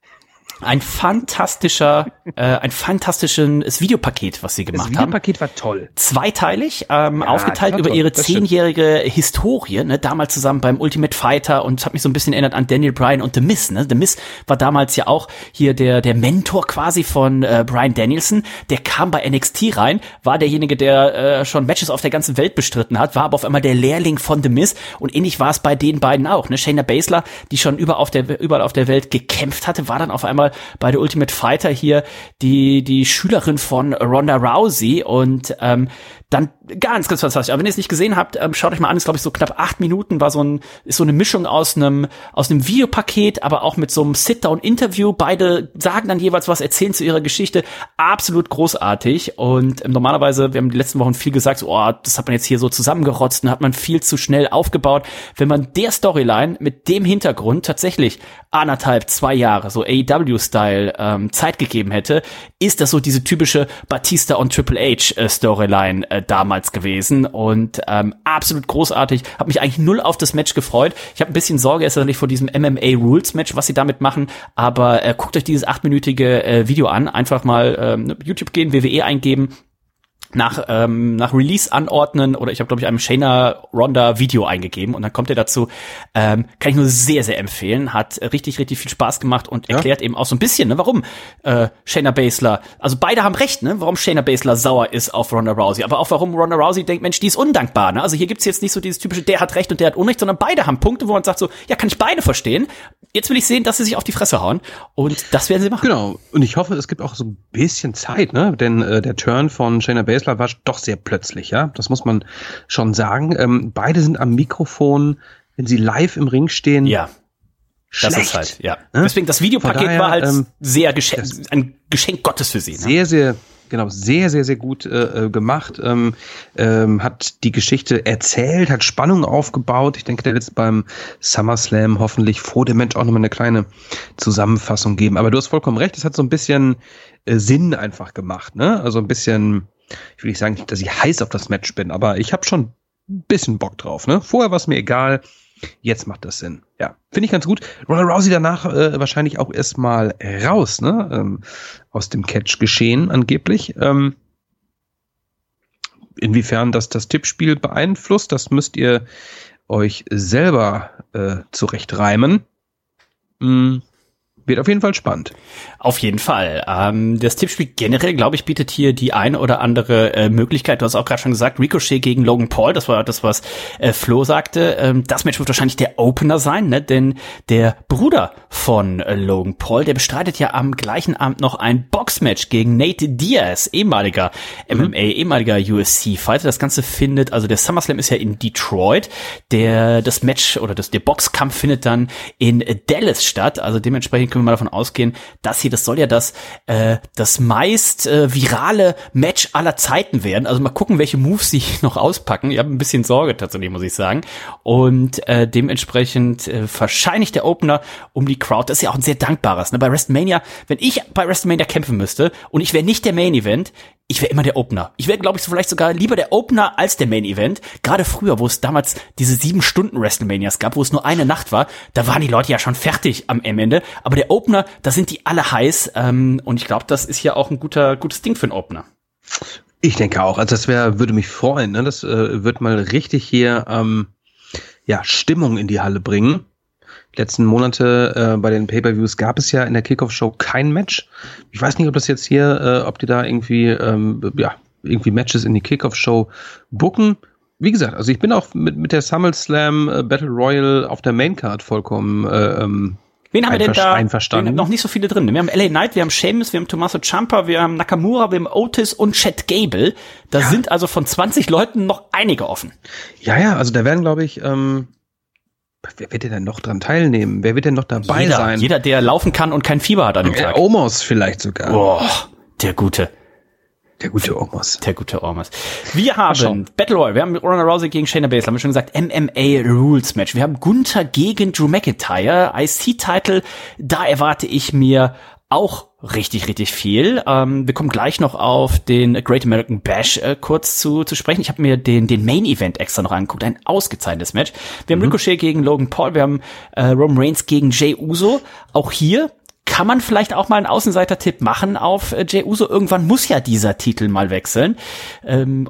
Ein fantastisches Videopaket, was sie gemacht haben. Das Videopaket war toll. Zweiteilig, ja, aufgeteilt über ihre 10-jährige Historie, ne, damals zusammen beim Ultimate Fighter, und es hat mich so ein bisschen erinnert an Daniel Bryan und The Miz, ne. The Miz war damals ja auch hier der Mentor quasi von Bryan Danielson, der kam bei NXT rein, war derjenige, der schon Matches auf der ganzen Welt bestritten hat, war aber auf einmal der Lehrling von The Miz, und ähnlich war es bei den beiden auch, ne. Shayna Baszler, die schon überall auf der Welt gekämpft hatte, war dann auf einmal bei der Ultimate Fighter hier die Schülerin von Ronda Rousey, und dann ganz, ganz fantastisch. Aber wenn ihr es nicht gesehen habt, schaut euch mal an, ist glaube ich so knapp 8 Minuten, ist so eine Mischung aus einem Videopaket, aber auch mit so einem Sit-Down-Interview. Beide sagen dann jeweils was, erzählen zu ihrer Geschichte. Absolut großartig. Und normalerweise, wir haben die letzten Wochen viel gesagt, so, oh, das hat man jetzt hier so zusammengerotzt und hat man viel zu schnell aufgebaut. Wenn man der Storyline mit dem Hintergrund tatsächlich 1,5, 2 Jahre, so AEW-Style, Zeit gegeben hätte, ist das so diese typische Batista und Triple H Storyline, damals gewesen, und absolut großartig. Habe mich eigentlich null auf das Match gefreut. Ich habe ein bisschen Sorge erst natürlich vor diesem MMA-Rules-Match, was sie damit machen, aber guckt euch dieses 8-minütige Video an. Einfach mal YouTube gehen, WWE eingeben, nach Release anordnen, oder ich habe, glaube ich, einem Shayna Ronda Video eingegeben und dann kommt er dazu. Kann ich nur sehr, sehr empfehlen. Hat richtig, richtig viel Spaß gemacht und erklärt eben auch so ein bisschen, ne, warum Shayna Baszler, also beide haben recht, ne, warum Shayna Baszler sauer ist auf Ronda Rousey, aber auch warum Ronda Rousey denkt, Mensch, die ist undankbar. Ne? Also hier gibt's jetzt nicht so dieses typische, der hat Recht und der hat Unrecht, sondern beide haben Punkte, wo man sagt so, ja, kann ich beide verstehen. Jetzt will ich sehen, dass sie sich auf die Fresse hauen, und das werden sie machen. Genau, und ich hoffe, es gibt auch so ein bisschen Zeit, ne, denn der Turn von Shayna Baszler war doch sehr plötzlich, ja. Das muss man schon sagen. Beide sind am Mikrofon, wenn sie live im Ring stehen. Ja, schlecht, das ist halt, ja. Ne? Deswegen, das Videopaket daher, war halt sehr ein Geschenk Gottes für sie. Ne? Sehr, sehr, genau, sehr, sehr, sehr gut gemacht. Hat die Geschichte erzählt, hat Spannung aufgebaut. Ich denke, der wird beim SummerSlam hoffentlich vor dem Match auch nochmal eine kleine Zusammenfassung geben. Aber du hast vollkommen recht, es hat so ein bisschen Sinn einfach gemacht, ne? Also ein bisschen. Ich will nicht sagen, dass ich heiß auf das Match bin, aber ich habe schon ein bisschen Bock drauf. Ne? Vorher war es mir egal, jetzt macht das Sinn. Ja, finde ich ganz gut. Ronda Rousey danach wahrscheinlich auch erstmal raus, ne? Aus dem Catch-Geschehen angeblich. Inwiefern das Tippspiel beeinflusst, das müsst ihr euch selber zurechtreimen. Wird auf jeden Fall spannend. Auf jeden Fall. Das Tippspiel generell, glaube ich, bietet hier die eine oder andere Möglichkeit. Du hast auch gerade schon gesagt, Ricochet gegen Logan Paul, das war das, was Flo sagte. Das Match wird wahrscheinlich der Opener sein, ne? Denn der Bruder von Logan Paul, der bestreitet ja am gleichen Abend noch ein Boxmatch gegen Nate Diaz, ehemaliger MMA, ehemaliger UFC-Fighter. Das Ganze findet, also der SummerSlam ist ja in Detroit. Das Match oder der Boxkampf findet dann in Dallas statt. Also dementsprechend können wir mal davon ausgehen, das hier, das soll ja das meist virale Match aller Zeiten werden. Also mal gucken, welche Moves sie noch auspacken. Ich habe ein bisschen Sorge tatsächlich, muss ich sagen. Und dementsprechend wahrscheinlich der Opener um die Crowd. Das ist ja auch ein sehr dankbares. Ne? Bei WrestleMania, wenn ich bei WrestleMania kämpfen müsste und ich wäre nicht der Main Event, ich wäre immer der Opener. Ich wäre, glaube ich, vielleicht sogar lieber der Opener als der Main Event. Gerade früher, wo es damals diese 7 Stunden WrestleManias gab, wo es nur eine Nacht war, da waren die Leute ja schon fertig am Ende. Aber der Opener, da sind die alle heiß. Und ich glaube, das ist ja auch ein gutes Ding für einen Opener. Ich denke auch. Also das würde mich freuen. Ne? Das wird mal richtig hier Stimmung in die Halle bringen. Die letzten Monate bei den Pay-Per-Views gab es ja in der Kickoff-Show kein Match. Ich weiß nicht, ob das jetzt hier, ob die da irgendwie Matches in die Kickoff-Show booken. Wie gesagt, also ich bin auch mit der SummerSlam Battle Royal auf der Maincard vollkommen Wen haben wir denn da? Einverstanden. Wir haben noch nicht so viele drin. Wir haben LA Knight, wir haben Sheamus, wir haben Tommaso Ciampa, wir haben Nakamura, wir haben Otis und Chad Gable. Da sind also von 20 Leuten noch einige offen. Ja, also da werden, glaube ich, wer wird denn noch dran teilnehmen? Wer wird denn noch dabei sein? Jeder, der laufen kann und kein Fieber hat an dem Tag. Omos vielleicht sogar. Boah, Der gute Omos. Wir haben Battle Royale, wir haben Ronda Rousey gegen Shayna Baszler, haben wir schon gesagt, MMA Rules Match. Wir haben Gunther gegen Drew McIntyre, IC-Title, da erwarte ich mir auch richtig, richtig viel. Wir kommen gleich noch auf den Great American Bash kurz zu sprechen. Ich habe mir den Main Event extra noch angeguckt, ein ausgezeichnetes Match. Wir haben Ricochet gegen Logan Paul, wir haben Roman Reigns gegen Jey Uso, auch hier kann man vielleicht auch mal einen Außenseiter-Tipp machen auf Jey Uso. Irgendwann muss ja dieser Titel mal wechseln.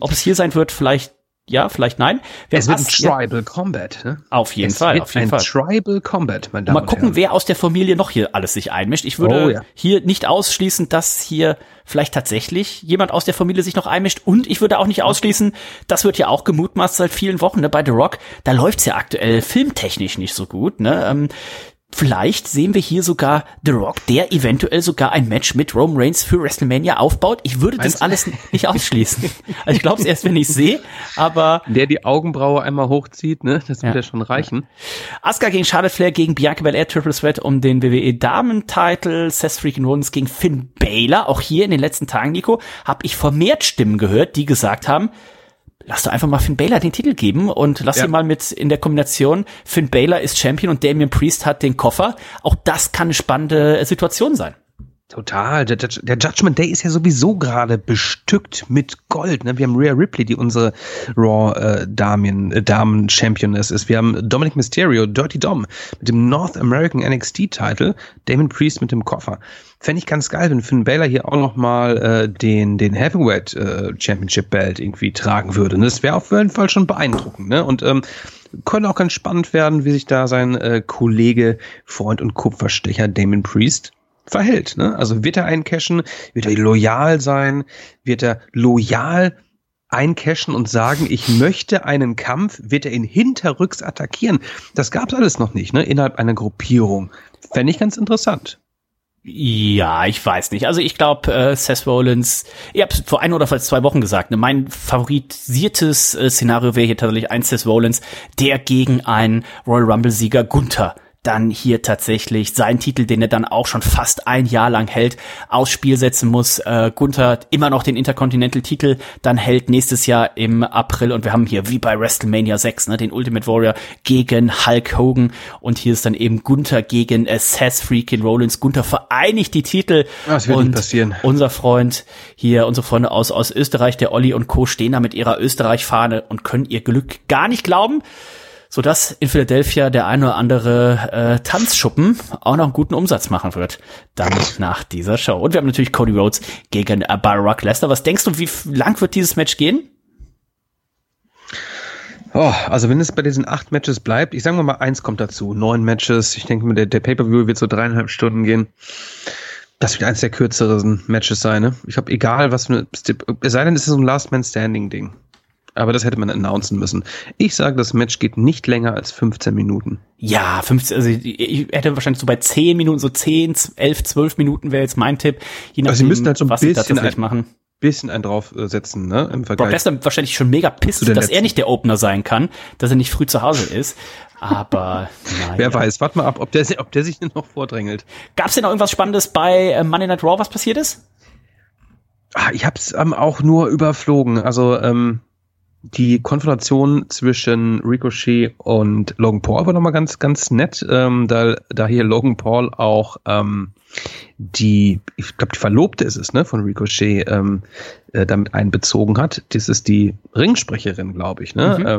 Ob es hier sein wird, vielleicht ja, vielleicht nein. Es wird ein Tribal Combat. Ne? Auf jeden Fall. Ein Tribal Combat, meine Damen und Herren. Mal gucken, wer aus der Familie noch hier alles sich einmischt. Ich würde hier nicht ausschließen, dass hier vielleicht tatsächlich jemand aus der Familie sich noch einmischt. Und ich würde auch nicht ausschließen, das wird ja auch gemutmaßt seit vielen Wochen, ne, bei The Rock. Da läuft's ja aktuell filmtechnisch nicht so gut. Ne? Vielleicht sehen wir hier sogar The Rock, der eventuell sogar ein Match mit Roman Reigns für WrestleMania aufbaut. Ich würde das alles nicht ausschließen. Also ich glaube es erst, wenn ich es sehe, aber... Der die Augenbraue einmal hochzieht, ne? Das wird ja schon reichen. Asuka gegen Charlotte Flair, gegen Bianca Belair, Triple Threat um den WWE-Damentitel, Seth freaking Rollins gegen Finn Balor. Auch hier in den letzten Tagen, Nico, habe ich vermehrt Stimmen gehört, die gesagt haben, lass doch einfach mal Finn Balor den Titel geben und lass ihn mal mit in der Kombination Finn Balor ist Champion und Damian Priest hat den Koffer. Auch das kann eine spannende Situation sein. Total. Der Judgment Day ist ja sowieso gerade bestückt mit Gold. Ne? Wir haben Rhea Ripley, die unsere Raw-Damen-Championess ist. Wir haben Dominic Mysterio, Dirty Dom, mit dem North American NXT-Titel. Damian Priest mit dem Koffer. Fände ich ganz geil, wenn Finn Balor hier auch noch mal den Heavyweight Championship Belt irgendwie tragen würde. Und das wäre auf jeden Fall schon beeindruckend. Ne? Und könnte auch ganz spannend werden, wie sich da sein Kollege, Freund und Kupferstecher Damian Priest verhält, ne? Also wird er eincashen, wird er loyal sein, wird er loyal eincashen und sagen, ich möchte einen Kampf, wird er ihn hinterrücks attackieren. Das gab's alles noch nicht, ne? Innerhalb einer Gruppierung. Fände ich ganz interessant. Ja, ich weiß nicht. Also ich glaube, Seth Rollins, ich habe vor ein oder vor 2 Wochen gesagt, ne, mein favorisiertes Szenario wäre hier tatsächlich ein Seth Rollins, der gegen einen Royal Rumble-Sieger Gunther dann hier tatsächlich seinen Titel, den er dann auch schon fast ein Jahr lang hält, aufs Spiel setzen muss. Gunther immer noch den Intercontinental-Titel, dann hält nächstes Jahr im April und wir haben hier, wie bei WrestleMania 6, ne, den Ultimate Warrior gegen Hulk Hogan und hier ist dann eben Gunther gegen Seth freaking Rollins. Gunther vereinigt die Titel. Das wird nicht passieren. Unsere Freunde aus Österreich, der Olli und Co. stehen da mit ihrer Österreich-Fahne und können ihr Glück gar nicht glauben. Sodass in Philadelphia der ein oder andere Tanzschuppen auch noch einen guten Umsatz machen wird, dann nach dieser Show. Und wir haben natürlich Cody Rhodes gegen Brock Lesnar. Was denkst du, wie lang wird dieses Match gehen? Oh, also wenn es bei diesen 8 Matches bleibt, ich sage mal 1 kommt dazu, 9 Matches. Ich denke, der Pay-Per-View wird so 3,5 Stunden gehen. Das wird eins der kürzeren Matches sein. Ne? Ich habe egal, was für eine... Es sei denn, es ist so ein Last-Man-Standing-Ding. Aber das hätte man announcen müssen. Ich sage, das Match geht nicht länger als 15 Minuten. Ja, 15, also ich hätte wahrscheinlich so bei 10 Minuten, so 10, 11, 12 Minuten wäre jetzt mein Tipp. Je nachdem, also sie müssen halt so ein bisschen einen draufsetzen, ne, im Vergleich. Brock Lesnar wahrscheinlich schon mega pisst, dass er nicht der Opener sein kann, dass er nicht früh zu Hause ist. Aber naja. Wer weiß, warte mal ab, ob der sich noch vordrängelt. Gab's denn noch irgendwas Spannendes bei Monday Night Raw, was passiert ist? Ich hab's auch nur überflogen. Also, die Konfrontation zwischen Ricochet und Logan Paul war nochmal ganz, ganz nett, da hier Logan Paul auch die Verlobte ist es, ne, von Ricochet damit einbezogen hat. Das ist die Ringsprecherin, glaube ich, ne?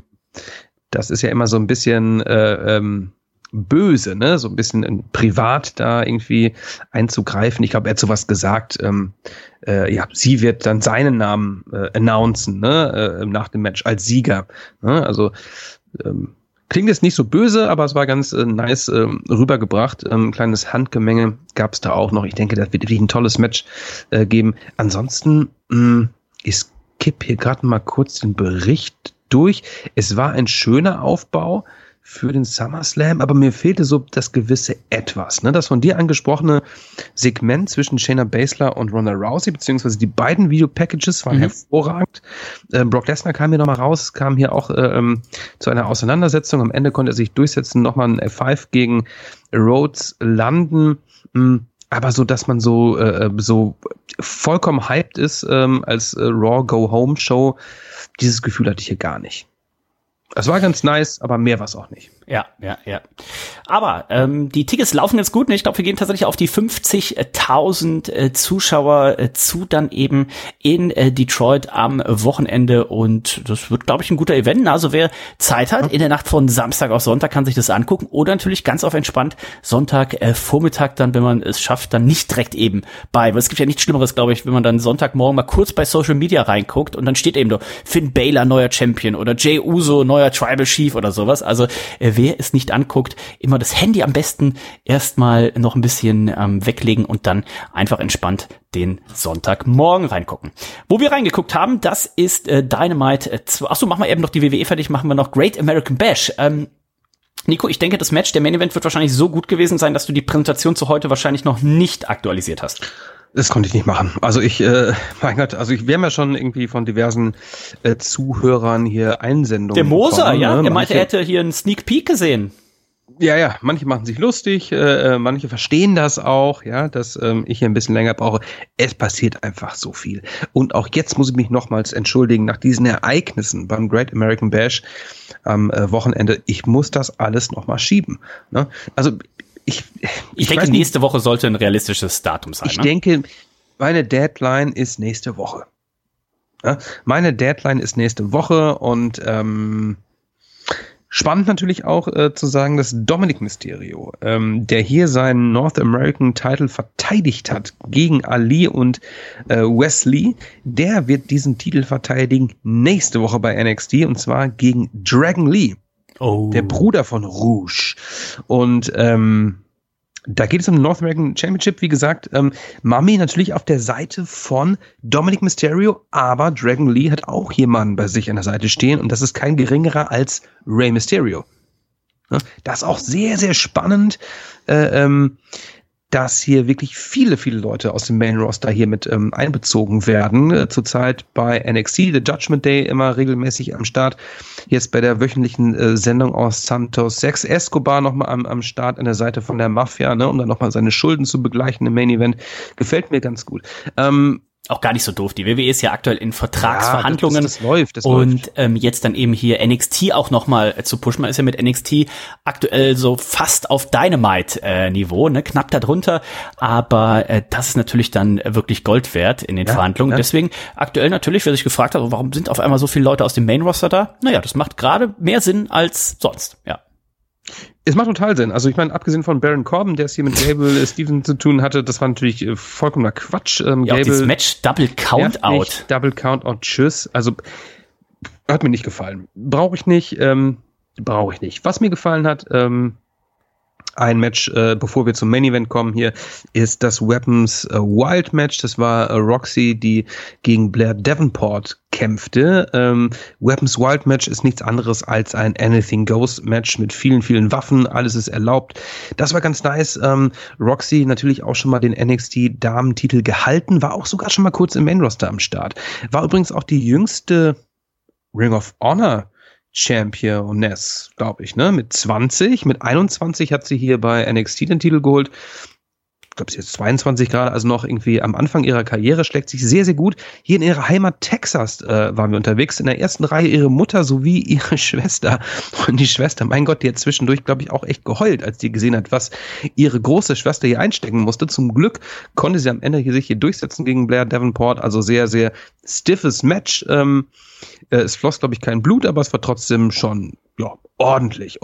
Das ist ja immer so ein bisschen böse, ne, so ein bisschen privat da irgendwie einzugreifen. Ich glaube, er hat sowas gesagt, sie wird dann seinen Namen announcen, ne, nach dem Match als Sieger. Ne? Also klingt jetzt nicht so böse, aber es war ganz nice rübergebracht. Kleines Handgemenge gab's da auch noch. Ich denke, das wird wirklich ein tolles Match geben. Ansonsten, ich skippe hier gerade mal kurz den Bericht durch. Es war ein schöner Aufbau. für den SummerSlam, aber mir fehlte so das gewisse Etwas. Ne? Das von dir angesprochene Segment zwischen Shayna Baszler und Ronda Rousey, beziehungsweise die beiden Video-Packages waren hervorragend. Brock Lesnar kam hier nochmal raus, es kam hier auch zu einer Auseinandersetzung. Am Ende konnte er sich durchsetzen, nochmal ein F5 gegen Rhodes landen. Aber so, dass man so vollkommen hyped ist als Raw Go-Home-Show, dieses Gefühl hatte ich hier gar nicht. Es war ganz nice, aber mehr war es auch nicht. Ja. Aber die Tickets laufen jetzt gut. Und ich glaube, wir gehen tatsächlich auf die 50.000 Zuschauer zu, dann eben in Detroit am Wochenende. Und das wird, glaube ich, ein guter Event. Also wer Zeit hat, in der Nacht von Samstag auf Sonntag kann sich das angucken. Oder natürlich ganz auf entspannt Sonntag Vormittag dann, wenn man es schafft, dann nicht direkt eben bei. Weil es gibt ja nichts Schlimmeres, glaube ich, wenn man dann Sonntagmorgen mal kurz bei Social Media reinguckt. Und dann steht eben doch Finn Balor, neuer Champion. Oder Jey Uso, neuer Tribal Chief oder sowas. Also wer es nicht anguckt, immer das Handy am besten erstmal noch ein bisschen weglegen und dann einfach entspannt den Sonntagmorgen reingucken. Wo wir reingeguckt haben, das ist Dynamite 2. Achso, machen wir eben noch die WWE fertig, machen wir noch Great American Bash. Nico, ich denke, das Match, der Main Event, wird wahrscheinlich so gut gewesen sein, dass du die Präsentation zu heute wahrscheinlich noch nicht aktualisiert hast. Das konnte ich nicht machen. Also wir haben ja schon irgendwie von diversen Zuhörern hier Einsendungen. Der Moser, bekommen, ja, ne? Der meinte, er hätte hier einen Sneak Peek gesehen. Ja, manche machen sich lustig, manche verstehen das auch, ja, dass ich hier ein bisschen länger brauche. Es passiert einfach so viel. Und auch jetzt muss ich mich nochmals entschuldigen nach diesen Ereignissen beim Great American Bash am Wochenende. Ich muss das alles nochmal schieben. Ne? Also Ich denke, nächste Woche sollte ein realistisches Datum sein. Ich denke, meine Deadline ist nächste Woche. Ja, meine Deadline ist nächste Woche und spannend natürlich auch zu sagen, dass Dominic Mysterio, der hier seinen North American Title verteidigt hat gegen Ali und Wesley, der wird diesen Titel verteidigen nächste Woche bei NXT und zwar gegen Dragon Lee. Oh. Der Bruder von Rouge. Und da geht es um den North American Championship, wie gesagt. Mami natürlich auf der Seite von Dominic Mysterio, aber Dragon Lee hat auch jemanden bei sich an der Seite stehen und das ist kein geringerer als Rey Mysterio. Das ist auch sehr, sehr spannend, dass hier wirklich viele, viele Leute aus dem Main-Roster hier mit einbezogen werden. Zurzeit bei NXT, The Judgment Day, immer regelmäßig am Start. Jetzt bei der wöchentlichen Sendung aus Santos 6 Escobar nochmal am Start an der Seite von der Mafia, ne, um dann nochmal seine Schulden zu begleichen im Main-Event. Gefällt mir ganz gut. Auch gar nicht so doof. Die WWE ist ja aktuell in Vertragsverhandlungen. Ja, das läuft. Jetzt dann eben hier NXT auch nochmal zu pushen. Man ist ja mit NXT aktuell so fast auf Dynamite-Niveau, ne? Knapp darunter. Aber das ist natürlich dann wirklich Gold wert in den Verhandlungen. Ja. Deswegen aktuell natürlich, wer sich gefragt hat, warum sind auf einmal so viele Leute aus dem Main-Roster da? Naja, das macht gerade mehr Sinn als sonst, ja. Es macht total Sinn. Also ich meine, abgesehen von Baron Corbin, der es hier mit Gable Stevenson zu tun hatte, das war natürlich vollkommener Quatsch. Gable, dieses Match Double Countout. Double Countout, tschüss. Also hat mir nicht gefallen. Brauche ich nicht. Was mir gefallen hat, ein Match, bevor wir zum Main Event kommen hier, ist das Weapons Wild Match. Das war Roxy, die gegen Blair Davenport kämpfte. Weapons Wild Match ist nichts anderes als ein Anything Goes Match mit vielen, vielen Waffen. Alles ist erlaubt. Das war ganz nice. Roxy natürlich auch schon mal den NXT Damentitel gehalten, war auch sogar schon mal kurz im Main Roster am Start. War übrigens auch die jüngste Ring of Honor Championess, glaube ich, ne? Mit 21 hat sie hier bei NXT den Titel geholt. Ich glaube, sie ist jetzt 22 gerade, also noch irgendwie am Anfang ihrer Karriere, schlägt sich sehr, sehr gut. Hier in ihrer Heimat Texas waren wir unterwegs. In der ersten Reihe ihre Mutter sowie ihre Schwester. Und die Schwester, mein Gott, die hat zwischendurch, glaube ich, auch echt geheult, als die gesehen hat, was ihre große Schwester hier einstecken musste. Zum Glück konnte sie am Ende hier durchsetzen gegen Blair Davenport. Also sehr, sehr stiffes Match. Es floss, glaube ich, kein Blut, aber es war trotzdem schon ordentlich.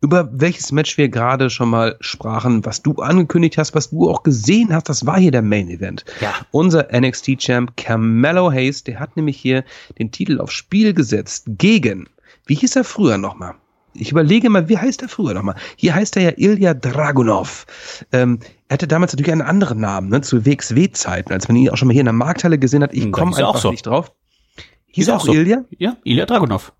Über welches Match wir gerade schon mal sprachen, was du angekündigt hast, was du auch gesehen hast, das war hier der Main Event. Ja. Unser NXT-Champ Carmelo Hayes, der hat nämlich hier den Titel aufs Spiel gesetzt gegen, wie hieß er früher nochmal? Ich überlege mal, wie heißt er früher nochmal? Hier heißt er ja Ilja Dragunov. Er hatte damals natürlich einen anderen Namen, ne, zu WXW-Zeiten, als man ihn auch schon mal hier in der Markthalle gesehen hat. Ich komme einfach nicht drauf. Hieß auch so. Ilja? Ja, Ilja Dragunov.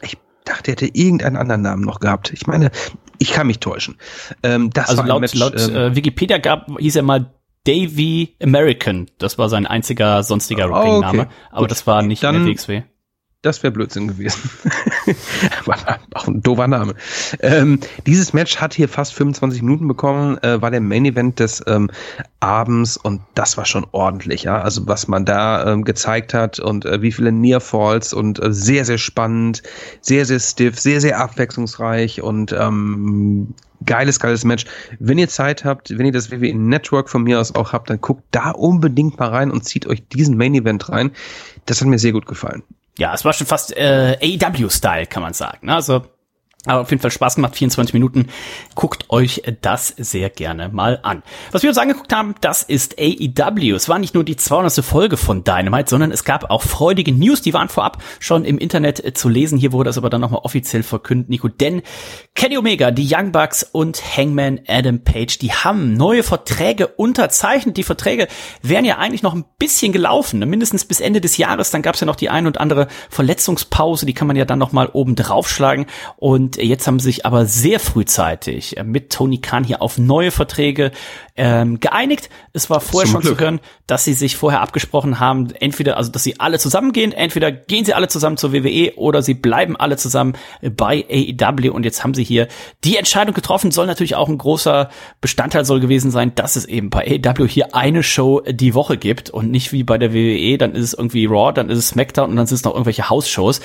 Ich dachte, er hätte irgendeinen anderen Namen noch gehabt. Ich meine, ich kann mich täuschen. Das also laut Wikipedia hieß er mal Davey American. Das war sein einziger sonstiger Wrestling-Name. Okay. Aber gut, das war nicht in der WXW. Das wäre Blödsinn gewesen. War auch ein doofer Name. Dieses Match hat hier fast 25 Minuten bekommen, war der Main Event des Abends und das war schon ordentlich. Ja? Also was man da gezeigt hat und wie viele Near Falls und sehr, sehr spannend, sehr, sehr stiff, sehr, sehr abwechslungsreich und geiles Match. Wenn ihr Zeit habt, wenn ihr das WWE Network von mir aus auch habt, dann guckt da unbedingt mal rein und zieht euch diesen Main Event rein. Das hat mir sehr gut gefallen. Ja, es war schon fast AEW-Style, kann man sagen. Also, aber auf jeden Fall Spaß gemacht, 24 Minuten. Guckt euch das sehr gerne mal an. Was wir uns angeguckt haben, das ist AEW. Es war nicht nur die 200. Folge von Dynamite, sondern es gab auch freudige News. Die waren vorab schon im Internet zu lesen. Hier wurde das aber dann nochmal offiziell verkündet, Nico. Denn Kenny Omega, die Young Bucks und Hangman Adam Page, die haben neue Verträge unterzeichnet. Die Verträge wären ja eigentlich noch ein bisschen gelaufen, ne? Mindestens bis Ende des Jahres. Dann gab's ja noch die ein und andere Verletzungspause. Die kann man ja dann nochmal oben draufschlagen. Und jetzt haben sich aber sehr frühzeitig mit Tony Khan hier auf neue Verträge geeinigt. Es war vorher schon zu hören, dass sie sich vorher abgesprochen haben, entweder, also dass sie alle zusammengehen, entweder gehen sie alle zusammen zur WWE oder sie bleiben alle zusammen bei AEW. Und jetzt haben sie hier die Entscheidung getroffen, soll natürlich auch ein großer Bestandteil soll gewesen sein, dass es eben bei AEW hier eine Show die Woche gibt und nicht wie bei der WWE, dann ist es irgendwie Raw, dann ist es SmackDown und dann sind es noch irgendwelche House-Shows.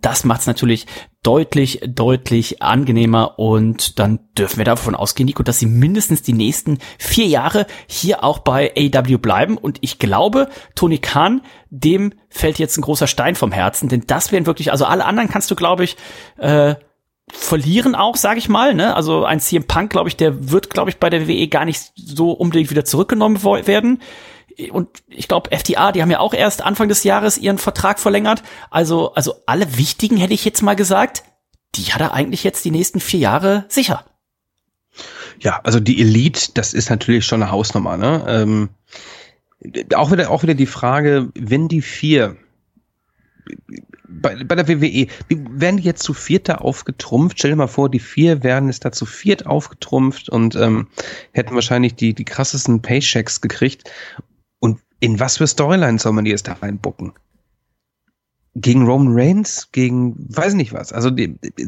Das macht es natürlich deutlich angenehmer und dann dürfen wir davon ausgehen, Nico, dass sie mindestens die nächsten 4 Jahre hier auch bei AEW bleiben und ich glaube, Tony Khan, dem fällt jetzt ein großer Stein vom Herzen, denn das wären wirklich, also alle anderen kannst du, glaube ich, verlieren auch, sage ich mal, ne? Also ein CM Punk, glaube ich, der wird, glaube ich, bei der WWE gar nicht so unbedingt wieder zurückgenommen werden. Und ich glaube, FDA, die haben ja auch erst Anfang des Jahres ihren Vertrag verlängert. Also alle wichtigen, hätte ich jetzt mal gesagt, die hat er eigentlich jetzt die nächsten 4 Jahre sicher. Ja, also die Elite, das ist natürlich schon eine Hausnummer, ne? Auch wieder die Frage, wenn die 4 bei der WWE, werden die jetzt zu viert da aufgetrumpft? Stell dir mal vor, die 4 werden es da zu viert aufgetrumpft und hätten wahrscheinlich die krassesten Paychecks gekriegt. Und in was für Storylines soll man die jetzt da reinbucken? Gegen Roman Reigns? Gegen weiß nicht was. Also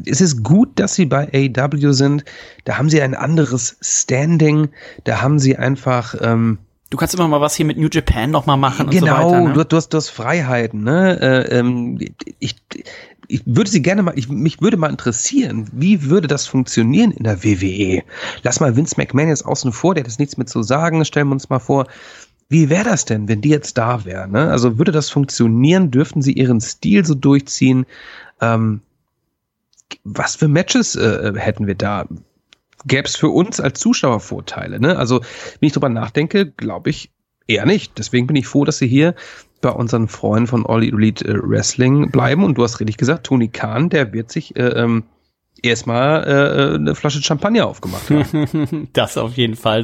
es ist gut, dass sie bei AEW sind. Da haben sie ein anderes Standing. Da haben sie einfach... Du kannst immer mal was hier mit New Japan nochmal machen und so weiter. Genau, ne? du hast Freiheiten. Ne? Ich würde sie gerne mal, mich würde mal interessieren, wie würde das funktionieren in der WWE? Lass mal Vince McMahon jetzt außen vor, der hat jetzt nichts mit zu sagen. Stellen wir uns mal vor, wie wäre das denn, wenn die jetzt da wären? Ne? Also würde das funktionieren? Dürften sie ihren Stil so durchziehen? Was für Matches hätten wir da? Gäbe es für uns als Zuschauer Vorteile, ne? Also, wenn ich drüber nachdenke, glaube ich eher nicht. Deswegen bin ich froh, dass sie hier bei unseren Freunden von All Elite Wrestling bleiben. Und du hast richtig gesagt, Tony Khan, der wird sich erstmal eine Flasche Champagner aufgemacht haben. Das auf jeden Fall.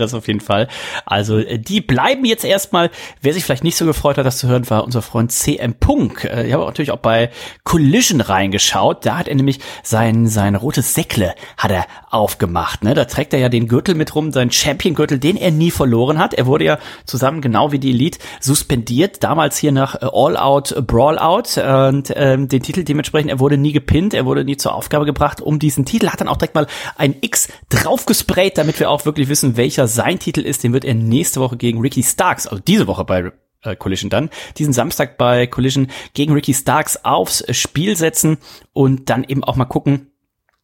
Also die bleiben jetzt erstmal. Wer sich vielleicht nicht so gefreut hat, das zu hören, war unser Freund CM Punk. Ich habe natürlich auch bei Collision reingeschaut. Da hat er nämlich sein rotes Säckle hat er aufgemacht. Ne? Da trägt er ja den Gürtel mit rum, seinen Champion-Gürtel, den er nie verloren hat. Er wurde ja zusammen, genau wie die Elite, suspendiert. Damals hier nach All-Out, Brawl-Out. Und den Titel dementsprechend, er wurde nie gepinnt, er wurde nie zur Aufgabe gebracht, um diesen Titel, hat dann auch direkt mal ein X draufgesprayt, damit wir auch wirklich wissen, welcher sein Titel ist. Den wird er nächste Woche gegen Ricky Starks, also diese Woche bei Collision dann, diesen Samstag bei Collision gegen Ricky Starks aufs Spiel setzen und dann eben auch mal gucken,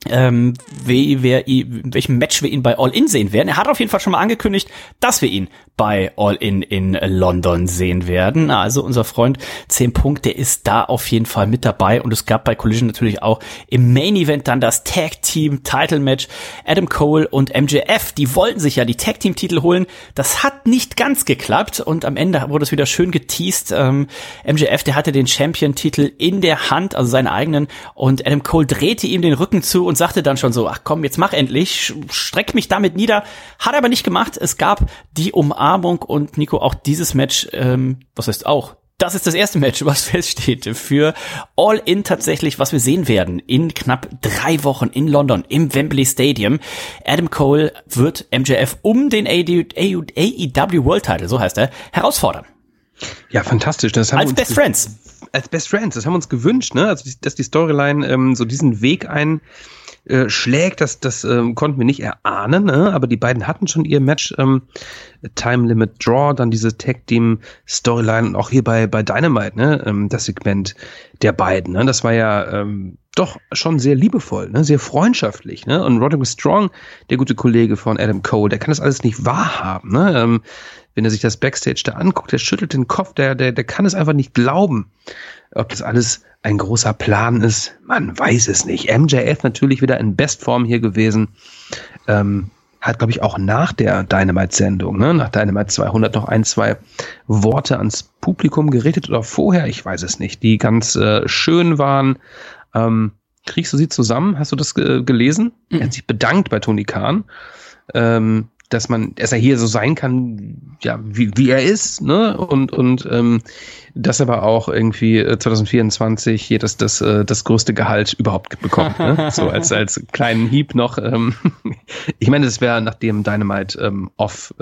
in welchem Match wir ihn bei All In sehen werden. Er hat auf jeden Fall schon mal angekündigt, dass wir ihn bei All in London sehen werden. Also unser Freund 10 Punkt, der ist da auf jeden Fall mit dabei. Und es gab bei Collision natürlich auch im Main Event dann das Tag Team Title Match. Adam Cole und MJF, die wollten sich ja die Tag Team Titel holen. Das hat nicht ganz geklappt. Und am Ende wurde es wieder schön geteased. MJF, der hatte den Champion Titel in der Hand, also seinen eigenen. Und Adam Cole drehte ihm den Rücken zu und sagte dann schon so, ach komm, jetzt mach endlich, streck mich damit nieder. Hat er aber nicht gemacht. Es gab die Umarmung und Nico, auch dieses Match, was heißt auch, Das ist das erste Match, was feststeht für All In tatsächlich, was wir sehen werden in knapp 3 Wochen in London im Wembley Stadium. Adam Cole wird MJF um den AEW World Title, so heißt er, herausfordern. Ja, fantastisch. Das haben Als Best Friends, das haben wir uns gewünscht, ne? Also, dass die Storyline so diesen Weg einschlägt, das konnten wir nicht erahnen, ne? Aber die beiden hatten schon ihr Match, Time Limit Draw, dann diese Tag Team Storyline und auch hier bei Dynamite, ne? Das Segment der beiden, ne? Das war ja doch schon sehr liebevoll, ne? Sehr freundschaftlich, ne? Und Roderick Strong, der gute Kollege von Adam Cole, der kann das alles nicht wahrhaben, ne? Wenn er sich das Backstage da anguckt, der schüttelt den Kopf, der kann es einfach nicht glauben, ob das alles ein großer Plan ist. Man weiß es nicht. MJF natürlich wieder in Bestform hier gewesen. Hat, glaube ich, auch nach der Dynamite-Sendung, ne, nach Dynamite 200 noch 1, 2 Worte ans Publikum geredet oder vorher, ich weiß es nicht, die ganz schön waren. Kriegst du sie zusammen? Hast du das gelesen? Mhm. Er hat sich bedankt bei Tony Khan. Dass er hier so sein kann, ja, wie er ist, ne, und dass er aber auch irgendwie 2024 hier das größte Gehalt überhaupt bekommt, ne, so als kleinen Hieb noch, ich meine, das wäre, nachdem Dynamite off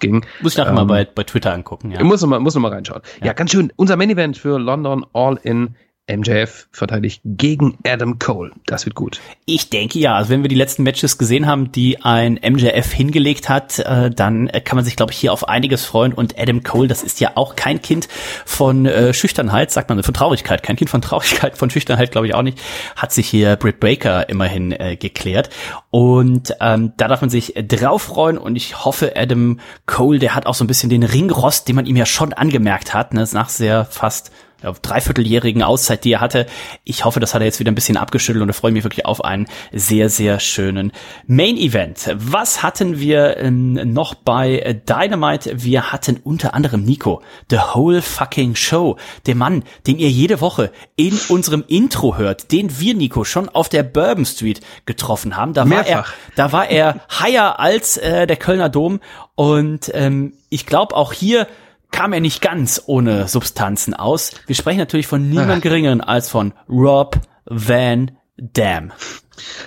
ging. Muss ich nachher mal bei Twitter angucken, ja. Muss noch mal reinschauen. Ja, ganz schön, unser Main Event für London All In. MJF verteidigt gegen Adam Cole. Das wird gut. Ich denke ja. Also wenn wir die letzten Matches gesehen haben, die ein MJF hingelegt hat, dann kann man sich, glaube ich, hier auf einiges freuen. Und Adam Cole, das ist ja auch kein Kind von Schüchternheit, sagt man, von Traurigkeit. Kein Kind von Traurigkeit, von Schüchternheit glaube ich auch nicht. Hat sich hier Britt Baker immerhin geklärt. Und da darf man sich drauf freuen. Und ich hoffe, Adam Cole, der hat auch so ein bisschen den Ringrost, den man ihm ja schon angemerkt hat, ne? Nach sehr fast dreivierteljährigen Auszeit, die er hatte. Ich hoffe, das hat er jetzt wieder ein bisschen abgeschüttelt und ich freue mich wirklich auf einen sehr, sehr schönen Main-Event. Was hatten wir noch bei Dynamite? Wir hatten unter anderem Nico, the whole fucking show, den Mann, den ihr jede Woche in unserem Intro hört, den wir, Nico, schon auf der Bourbon Street getroffen haben. Da war er higher als der Kölner Dom und ich glaube auch hier kam er nicht ganz ohne Substanzen aus. Wir sprechen natürlich von niemand Geringeren als von Rob Van Dam.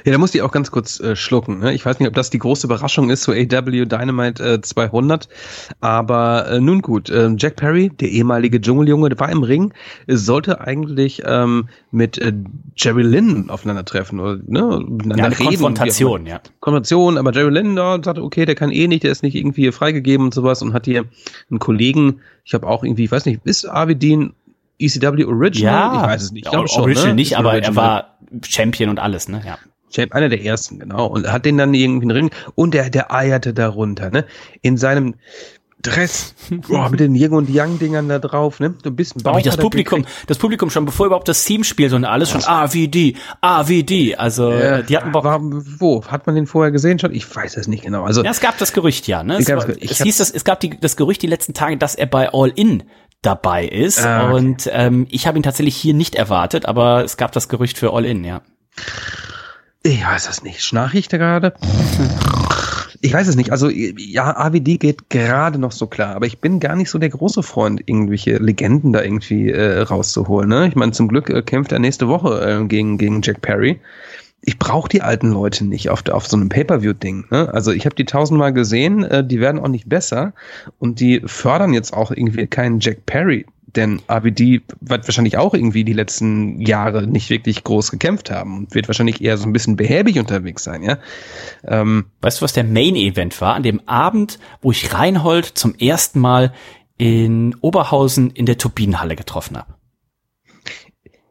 Ja, da musste ich auch ganz kurz schlucken, ne? Ich weiß nicht, ob das die große Überraschung ist, so AEW Dynamite 200, aber nun gut, Jack Perry, der ehemalige Dschungeljunge, der war im Ring, sollte eigentlich mit Jerry Lynn aufeinandertreffen, oder, ne? Ja, eine Konfrontation, ja. Konfrontation, aber Jerry Lynn da sagte, okay, der kann eh nicht, der ist nicht irgendwie freigegeben und sowas und hat hier einen Kollegen, ich habe auch irgendwie, ich weiß nicht, ist Abedin ECW Original? Ja, ich weiß es nicht. Ich glaube schon, Original, ne? Nicht, aber Original. Er war Champion und alles, ne? Ja. Einer der ersten, genau. Und hat den dann irgendwie einen Ring und der eierte da runter, ne? In seinem Dress, mit den Yin und Yang-Dingern da drauf, ne? Du bist ein Bauch. Aber das Publikum schon, bevor überhaupt das Team spielt und alles, schon AVD. Also, die hatten Bock. Wo? Hat man den vorher gesehen schon? Ich weiß es nicht genau. Also, ja, es gab das Gerücht, ja, ne? Es gab das Gerücht die letzten Tage, dass er bei All In dabei ist. Okay. Und ich habe ihn tatsächlich hier nicht erwartet, aber es gab das Gerücht für All In, ja. Ich weiß es nicht. Schnarche ich da gerade? Ich weiß es nicht. Also, ja, AWD geht gerade noch so klar. Aber ich bin gar nicht so der große Freund, irgendwelche Legenden da irgendwie rauszuholen, ne? Ich meine, zum Glück kämpft er nächste Woche gegen Jack Perry. Ich brauche die alten Leute nicht auf so einem Pay-Per-View-Ding, ne? Also ich habe die 1000-mal gesehen, die werden auch nicht besser und die fördern jetzt auch irgendwie keinen Jack Perry, denn ABD wird wahrscheinlich auch irgendwie die letzten Jahre nicht wirklich groß gekämpft haben und wird wahrscheinlich eher so ein bisschen behäbig unterwegs sein, ja. Weißt du, was der Main-Event war? An dem Abend, wo ich Reinhold zum ersten Mal in Oberhausen in der Turbinenhalle getroffen habe.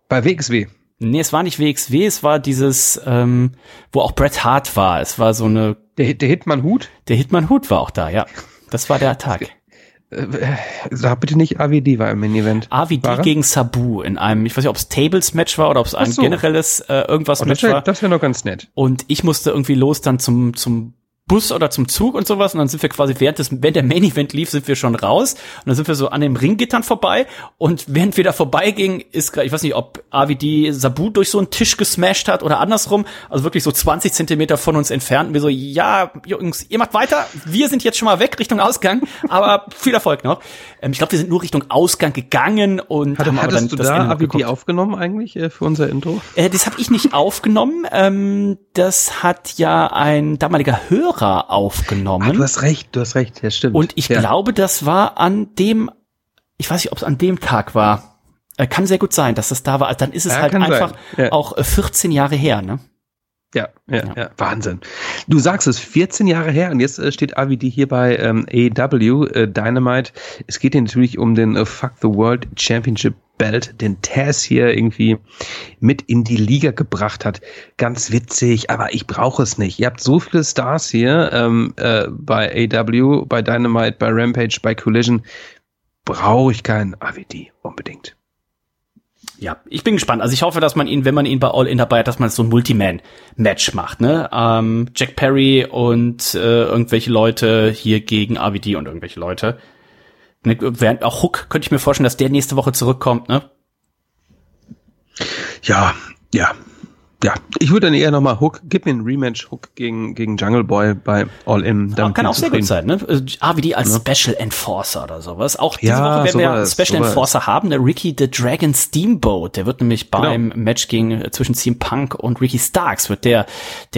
Bei WXW? Nee, es war nicht WXW, es war dieses, wo auch Bret Hart war. Es war so eine... Der Hitman-Hut? Der Hitman-Hut war auch da, ja. Das war der Tag. Sag bitte nicht, AWD war im Main-Event. AWD gegen Sabu in einem, ich weiß nicht, ob es Tables-Match war oder ob es ein generelles irgendwas-Match war. Das wäre noch ganz nett. Und ich musste irgendwie los dann zum Bus oder zum Zug und sowas, und dann sind wir quasi während der Main Event lief, sind wir schon raus, und dann sind wir so an dem Ringgittern vorbei, und während wir da vorbeigingen, ist gerade, ich weiß nicht, ob AVD Sabu durch so einen Tisch gesmashed hat oder andersrum, also wirklich so 20 Zentimeter von uns entfernt, und wir so, ja, Jungs, ihr macht weiter, wir sind jetzt schon mal weg Richtung Ausgang, aber viel Erfolg noch. Ich glaube, wir sind nur Richtung Ausgang gegangen, und haben aber dann das Hattest du da AVD aufgenommen eigentlich für unser Intro? Das habe ich nicht aufgenommen, das hat ja ein damaliger Hörer aufgenommen. Ah, du hast recht, ja, stimmt. Und ich glaube, das war an dem, ich weiß nicht, ob es an dem Tag war. Kann sehr gut sein, dass das da war. Dann ist es halt einfach auch 14 Jahre her, ne? Ja, Wahnsinn. Du sagst es, 14 Jahre her, und jetzt steht AVD hier bei AEW Dynamite. Es geht hier natürlich um den Fuck the World Championship Belt, den Taz hier irgendwie mit in die Liga gebracht hat. Ganz witzig, aber ich brauche es nicht. Ihr habt so viele Stars hier bei AEW, bei Dynamite, bei Rampage, bei Collision. Brauche ich keinen AVD unbedingt. Ja, ich bin gespannt. Also ich hoffe, dass man ihn, wenn man ihn bei All In dabei hat, dass man so ein Multiman-Match macht, ne? Jack Perry und irgendwelche Leute hier gegen AVD und irgendwelche Leute. Während auch Hook, könnte ich mir vorstellen, dass der nächste Woche zurückkommt, ne? Ja. Ich würde dann eher nochmal Hook, gib mir ein Rematch Hook gegen Jungle Boy bei All In. Dann kann auch sehr gut sein, ne? AVD als Special Enforcer oder sowas. Auch diese Woche werden wir Special Enforcer haben, der Ricky the Dragon Steamboat. Der wird nämlich beim Match zwischen CM Punk und Ricky Starks wird der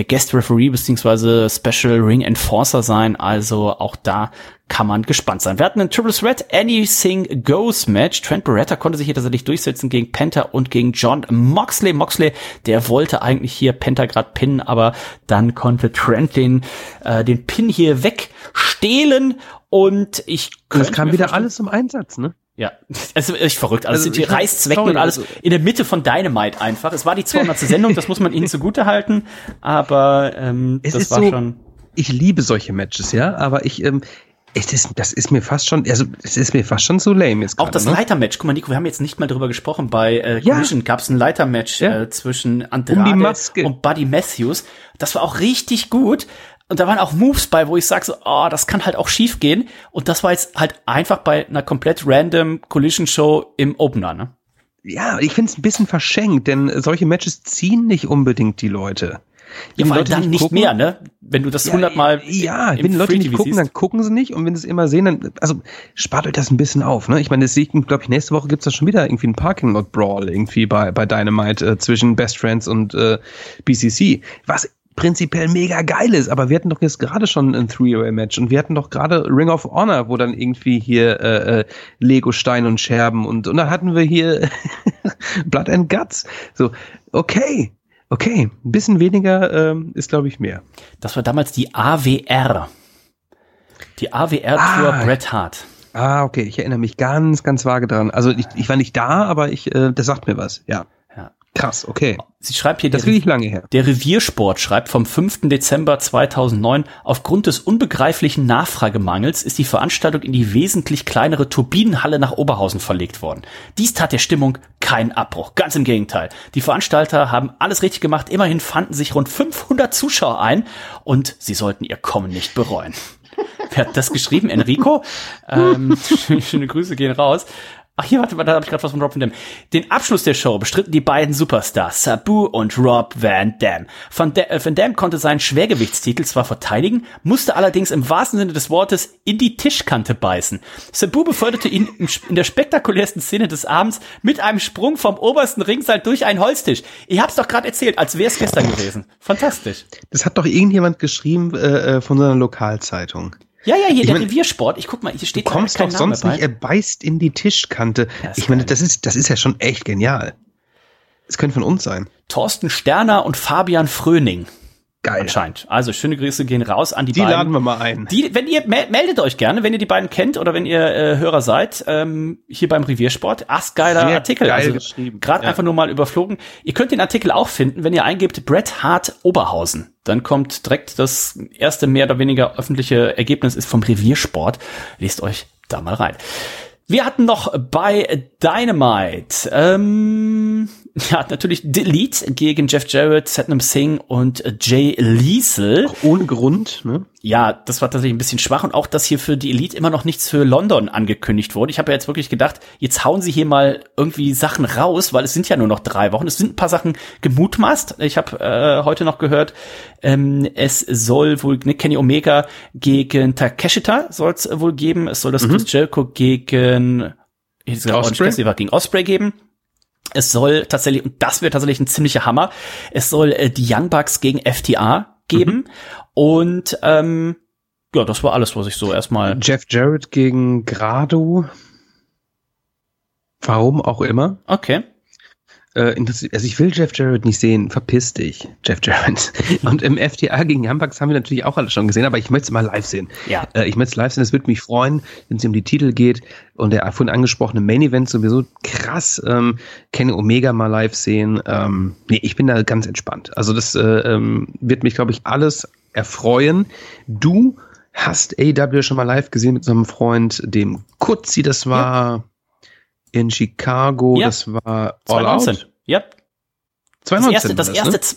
Guest Referee bzw. Special Ring Enforcer sein. Also auch da kann man gespannt sein. Wir hatten einen Triple Threat Anything Goes Match. Trent Barretta konnte sich hier tatsächlich durchsetzen gegen Penta und gegen John Moxley. Moxley, der wollte eigentlich hier Penta gerade pinnen, aber dann konnte Trent den Pin hier wegstehlen, und das kam wieder alles zum Einsatz, ne? Ja, es ist echt verrückt. Also die Reißzwecken und alles in der Mitte von Dynamite einfach. Es war die 200. Sendung, das muss man ihnen zugutehalten, aber das war so, schon... Ich liebe solche Matches, ja, aber es ist mir fast schon so lame jetzt. Auch grade, das Leitermatch. Guck mal, Nico, wir haben jetzt nicht mal drüber gesprochen. Bei Collision gab es ein Leitermatch zwischen Andrade und Buddy Matthews. Das war auch richtig gut. Und da waren auch Moves bei, wo ich sag so, das kann halt auch schief gehen. Und das war jetzt halt einfach bei einer komplett random Collision-Show im Opener, ne? Ja, ich find's ein bisschen verschenkt, denn solche Matches ziehen nicht unbedingt die Leute. Ja, weil dann nicht gucken, mehr, ne? Wenn du das 100-mal wenn Leute nicht gucken, siehst, dann gucken sie nicht, und wenn sie es immer sehen, dann, also spart euch das ein bisschen auf, ne? Ich meine, das sehe ich, glaube ich, nächste Woche gibt's da schon wieder irgendwie einen Parking Lot Brawl irgendwie bei Dynamite zwischen Best Friends und BCC, was prinzipiell mega geil ist, aber wir hatten doch jetzt gerade schon ein Three-Way-Match, und wir hatten doch gerade Ring of Honor, wo dann irgendwie hier Lego, Stein und Scherben und dann hatten wir hier Blood and Guts. So, okay, ein bisschen weniger ist, glaube ich, mehr. Das war damals die AWR. Die AWR-Tour Bret Hart. Ah, okay, ich erinnere mich ganz, ganz vage dran. Also ich war nicht da, aber das sagt mir was, ja. Krass, okay. Sie schreibt hier, das will ich lange her. Der Reviersport schreibt, vom 5. Dezember 2009, aufgrund des unbegreiflichen Nachfragemangels ist die Veranstaltung in die wesentlich kleinere Turbinenhalle nach Oberhausen verlegt worden. Dies tat der Stimmung keinen Abbruch. Ganz im Gegenteil. Die Veranstalter haben alles richtig gemacht. Immerhin fanden sich rund 500 Zuschauer ein, und sie sollten ihr Kommen nicht bereuen. Wer hat das geschrieben? Enrico? Schöne Grüße gehen raus. Ach, hier, warte mal, da habe ich gerade was von Rob Van Dam. Den Abschluss der Show bestritten die beiden Superstars, Sabu und Rob Van Dam. Van Dam konnte seinen Schwergewichtstitel zwar verteidigen, musste allerdings im wahrsten Sinne des Wortes in die Tischkante beißen. Sabu beförderte ihn in der spektakulärsten Szene des Abends mit einem Sprung vom obersten Ringseil durch einen Holztisch. Ich hab's doch gerade erzählt, als wäre es gestern gewesen. Fantastisch. Das hat doch irgendjemand geschrieben von so einer Lokalzeitung. Ja, hier, der Reviersport. Ich guck mal, hier steht kein Name. Du kommst doch sonst nicht, er beißt in die Tischkante. Ja, ich meine, das ist ja schon echt genial. Es könnte von uns sein. Thorsten Sterner und Fabian Fröning. Geil. Anscheinend. Also, schöne Grüße gehen raus an die beiden. Die laden wir mal ein. Wenn ihr, meldet euch gerne, wenn ihr die beiden kennt oder wenn ihr Hörer seid, hier beim Reviersport. Astgeiler Artikel. Geil also, gerade einfach nur mal überflogen. Ihr könnt den Artikel auch finden, wenn ihr eingebt Bret Hart Oberhausen. Dann kommt direkt das erste mehr oder weniger öffentliche Ergebnis ist vom Reviersport. Lest euch da mal rein. Wir hatten noch bei Dynamite Ja, natürlich Delete gegen Jeff Jarrett, Satnam Singh und Jay Liesel. Auch ohne Grund, ne? Ja, das war tatsächlich ein bisschen schwach. Und auch, dass hier für die Elite immer noch nichts für London angekündigt wurde. Ich habe ja jetzt wirklich gedacht, jetzt hauen sie hier mal irgendwie Sachen raus, weil es sind ja nur noch 3 Wochen. Es sind ein paar Sachen gemutmaßt. Ich habe heute noch gehört, es soll wohl Kenny Omega gegen Takeshita soll es wohl geben. Es soll das Chris Jericho gegen Osprey geben. Es soll tatsächlich, und das wird tatsächlich ein ziemlicher Hammer, es soll die Young Bucks gegen FTA geben. Und ja, das war alles, was ich so erstmal... Jeff Jarrett gegen Grado. Warum auch immer. Okay. Also ich will Jeff Jarrett nicht sehen. Verpiss dich, Jeff Jarrett. Und im FTA gegen Young Bucks haben wir natürlich auch alle schon gesehen, aber ich möchte es mal live sehen. Ja. Ich möchte es live sehen. Es würde mich freuen, wenn es um die Titel geht. Und der vorhin angesprochene Main Event sowieso krass. Kenny Omega mal live sehen. Nee, ich bin da ganz entspannt. Also das wird mich, glaube ich, alles erfreuen. Du hast AEW schon mal live gesehen mit so einem Freund, dem Kutzi. Das war... Ja. In Chicago, ja. Das war All 2019. Out. Ja. 2019.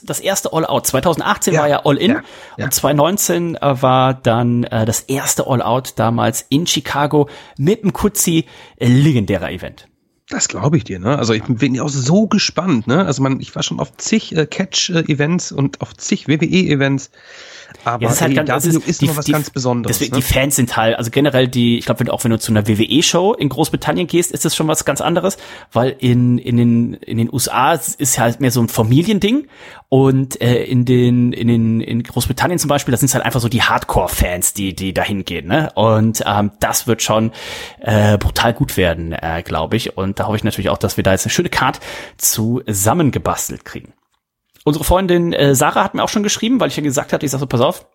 Das erste All Out. 2018 war ja All In. Ja. Ja. Und 2019 war dann das erste All Out damals in Chicago mit dem Kutzi, legendärer Event. Das glaube ich dir, ne? Also ich bin auch so gespannt, ne? Also ich war schon auf zig Catch-Events und auf zig WWE-Events, aber das ist noch was ganz Besonderes. Deswegen, ne? Die Fans sind halt, also generell ich glaube, wenn du zu einer WWE-Show in Großbritannien gehst, ist das schon was ganz anderes, weil in den USA ist halt mehr so ein Familiending und in Großbritannien zum Beispiel, das sind halt einfach so die Hardcore-Fans, die dahin gehen, ne? Und das wird schon brutal gut werden, glaube ich. Und da hoffe ich natürlich auch, dass wir da jetzt eine schöne Card zusammengebastelt kriegen. Unsere Freundin Sarah hat mir auch schon geschrieben, weil ich ja gesagt hatte, ich sag so, pass auf,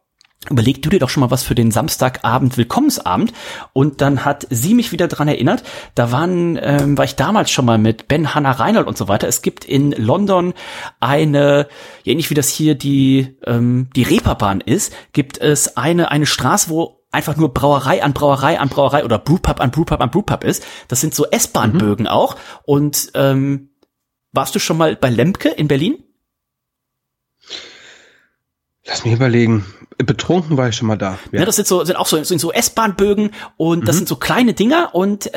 überleg du dir doch schon mal was für den Samstagabend, Willkommensabend. Und dann hat sie mich wieder dran erinnert. Da war ich damals schon mal mit Ben, Hannah, Reinhold und so weiter. Es gibt in London eine, ähnlich wie das hier die Reeperbahn ist, gibt es eine Straße, wo einfach nur Brauerei an Brauerei an Brauerei oder Brewpub an Brewpub an Brewpub ist. Das sind so S-Bahn-Bögen auch. Und warst du schon mal bei Lemke in Berlin? Lass mich überlegen. Betrunken war ich schon mal da. Ja. Ja, das sind auch so S-Bahn-Bögen und das sind so kleine Dinger und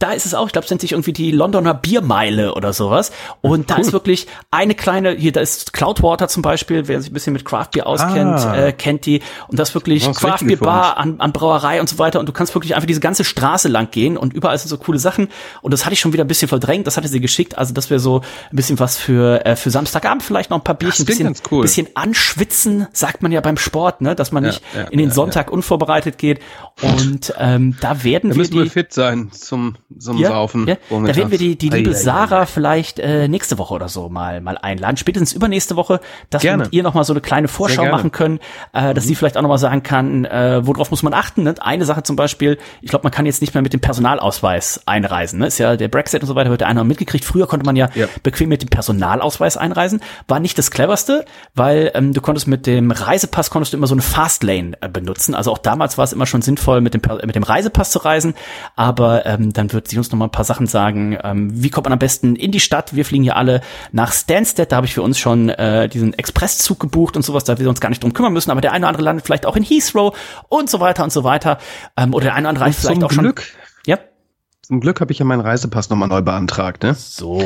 da ist es auch, ich glaube, es nennt sich irgendwie die Londoner Biermeile oder sowas. Und da ist wirklich eine kleine, hier, da ist Cloudwater zum Beispiel, wer sich ein bisschen mit Craftbier auskennt, kennt die. Und das ist wirklich Craftbier-Bar an Brauerei und so weiter. Und du kannst wirklich einfach diese ganze Straße lang gehen und überall sind so coole Sachen. Und das hatte ich schon wieder ein bisschen verdrängt, das hatte sie geschickt. Also das wäre so ein bisschen was für Samstagabend, vielleicht noch ein paar Bierchen, ein bisschen anschwitzen, sagt man ja beim Sport, ne? Dass man nicht in den Sonntag unvorbereitet geht. Und da müssen wir fit sein zum Saufen. Ja. Da werden wir die liebe Sarah vielleicht nächste Woche oder so mal einladen. Spätestens übernächste Woche, dass wir mit ihr nochmal so eine kleine Vorschau machen können, dass sie vielleicht auch nochmal sagen kann, worauf muss man achten. Ne? Eine Sache zum Beispiel, ich glaube, man kann jetzt nicht mehr mit dem Personalausweis einreisen. Ne? Ist ja der Brexit und so weiter, wird der einer mitgekriegt. Früher konnte man ja bequem mit dem Personalausweis einreisen. War nicht das Cleverste, weil du konntest mit dem Reisepass immer so eine Fastlane benutzen. Also auch damals war es immer schon sinnvoll, mit dem Reisepass zu reisen. Aber dann wird sie uns noch mal ein paar Sachen sagen. Wie kommt man am besten in die Stadt? Wir fliegen hier alle nach Stansted. Da habe ich für uns schon diesen Expresszug gebucht und sowas, da wir uns gar nicht drum kümmern müssen. Aber der eine oder andere landet vielleicht auch in Heathrow und so weiter und so weiter. Oder der eine oder andere reist vielleicht auch schon. Ja? Zum Glück habe ich ja meinen Reisepass noch mal neu beantragt. Ne? So.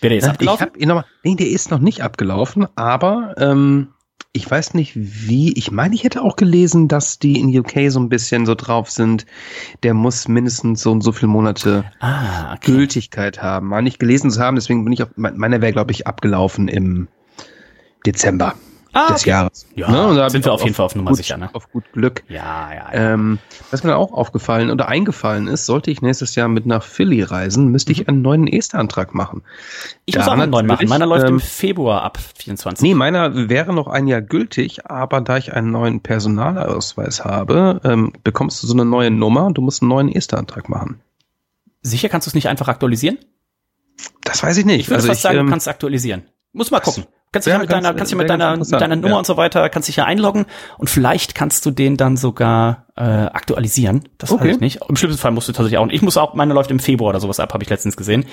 Wäre der jetzt abgelaufen? Der ist noch nicht abgelaufen, aber ich weiß nicht wie, ich meine, ich hätte auch gelesen, dass die in UK so ein bisschen so drauf sind, der muss mindestens so und so viele Monate Gültigkeit haben. Mal nicht gelesen zu haben, deswegen bin ich meiner wäre, glaube ich, abgelaufen im Dezember des Jahres. Ja, ne? Und da sind wir auf jeden Fall auf Nummer sicher, ne? Auf gut Glück. Ja. Was mir auch aufgefallen oder eingefallen ist, sollte ich nächstes Jahr mit nach Philly reisen, müsste ich einen neuen Ester-Antrag machen. Ich muss auch einen neuen machen. Meiner läuft im Februar ab, 24. Nee, meiner wäre noch ein Jahr gültig, aber da ich einen neuen Personalausweis habe, bekommst du so eine neue Nummer und du musst einen neuen Ester-Antrag machen. Sicher kannst du es nicht einfach aktualisieren? Das weiß ich nicht. Ich würde fast sagen, du kannst es aktualisieren. Muss mal gucken. Kannst dich mit deiner Nummer und so weiter, kannst dich ja einloggen und vielleicht kannst du den dann sogar aktualisieren. Das weiß ich nicht. Im schlimmsten Fall musst du tatsächlich auch. Ich muss auch, meine läuft im Februar oder sowas ab, habe ich letztens gesehen.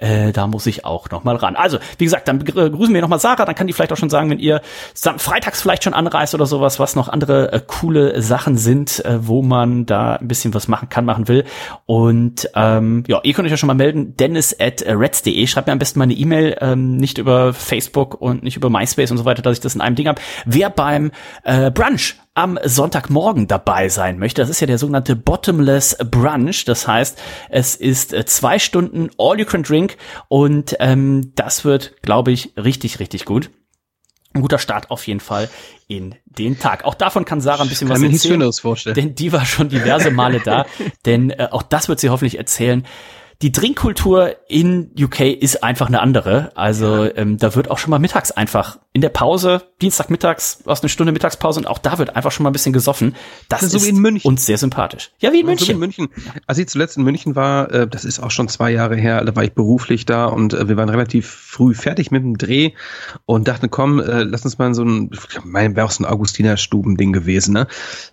Da muss ich auch nochmal ran. Also, wie gesagt, dann grüßen wir nochmal Sarah, dann kann die vielleicht auch schon sagen, wenn ihr freitags vielleicht schon anreist oder sowas, was noch andere coole Sachen sind, wo man da ein bisschen was machen will. Und ja, ihr könnt euch ja schon mal melden, dennis@reds.de. Schreibt mir am besten mal eine E-Mail, nicht über Facebook und nicht über MySpace und so weiter, dass ich das in einem Ding habe. Wer beim Brunch am Sonntagmorgen dabei sein möchte. Das ist ja der sogenannte Bottomless Brunch. Das heißt, es ist 2 Stunden All-You-Can-Drink und das wird, glaube ich, richtig, richtig gut. Ein guter Start auf jeden Fall in den Tag. Auch davon kann Sarah ein bisschen was erzählen. Ich kann mir nichts Schöneres vorstellen. Denn die war schon diverse Male da. Denn auch das wird sie hoffentlich erzählen. Die Trinkkultur in UK ist einfach eine andere. Also da wird auch schon mal mittags einfach in der Pause, Dienstagmittags, aus einer Stunde Mittagspause und auch da wird einfach schon mal ein bisschen gesoffen. Das ist so wie in München. Uns sehr sympathisch. Ja, wie in München. So wie in München. Als ich zuletzt in München war, das ist auch schon 2 Jahre her, da war ich beruflich da und wir waren relativ früh fertig mit dem Dreh und dachten, komm, lass uns mal in so ein, wäre auch so ein Augustinerstuben-Ding gewesen, ne?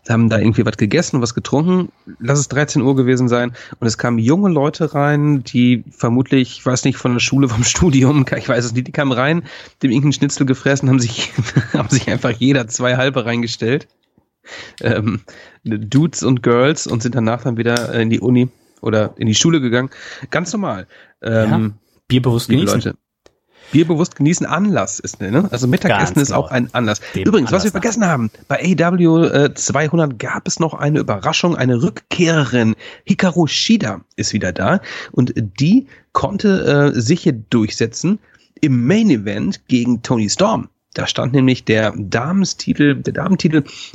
Wir haben da irgendwie was gegessen und was getrunken, lass es 13 Uhr gewesen sein und es kamen junge Leute rein, die vermutlich, ich weiß nicht, von der Schule, vom Studium, ich weiß es nicht, die kamen rein, dem irgendeinen Schnitzel gefressen, haben sich einfach jeder 2 halbe reingestellt. Dudes und Girls und sind danach dann wieder in die Uni oder in die Schule gegangen. Ganz normal. Ja, bierbewusst genießen. Leute. Bierbewusst genießen, Anlass ist, ne? Also Mittagessen ist auch ein Anlass. Übrigens, was wir vergessen haben, bei AEW 200 gab es noch eine Überraschung, eine Rückkehrerin. Hikaru Shida ist wieder da und die konnte sich hier durchsetzen im Main Event gegen Toni Storm. Da stand nämlich der Damentitel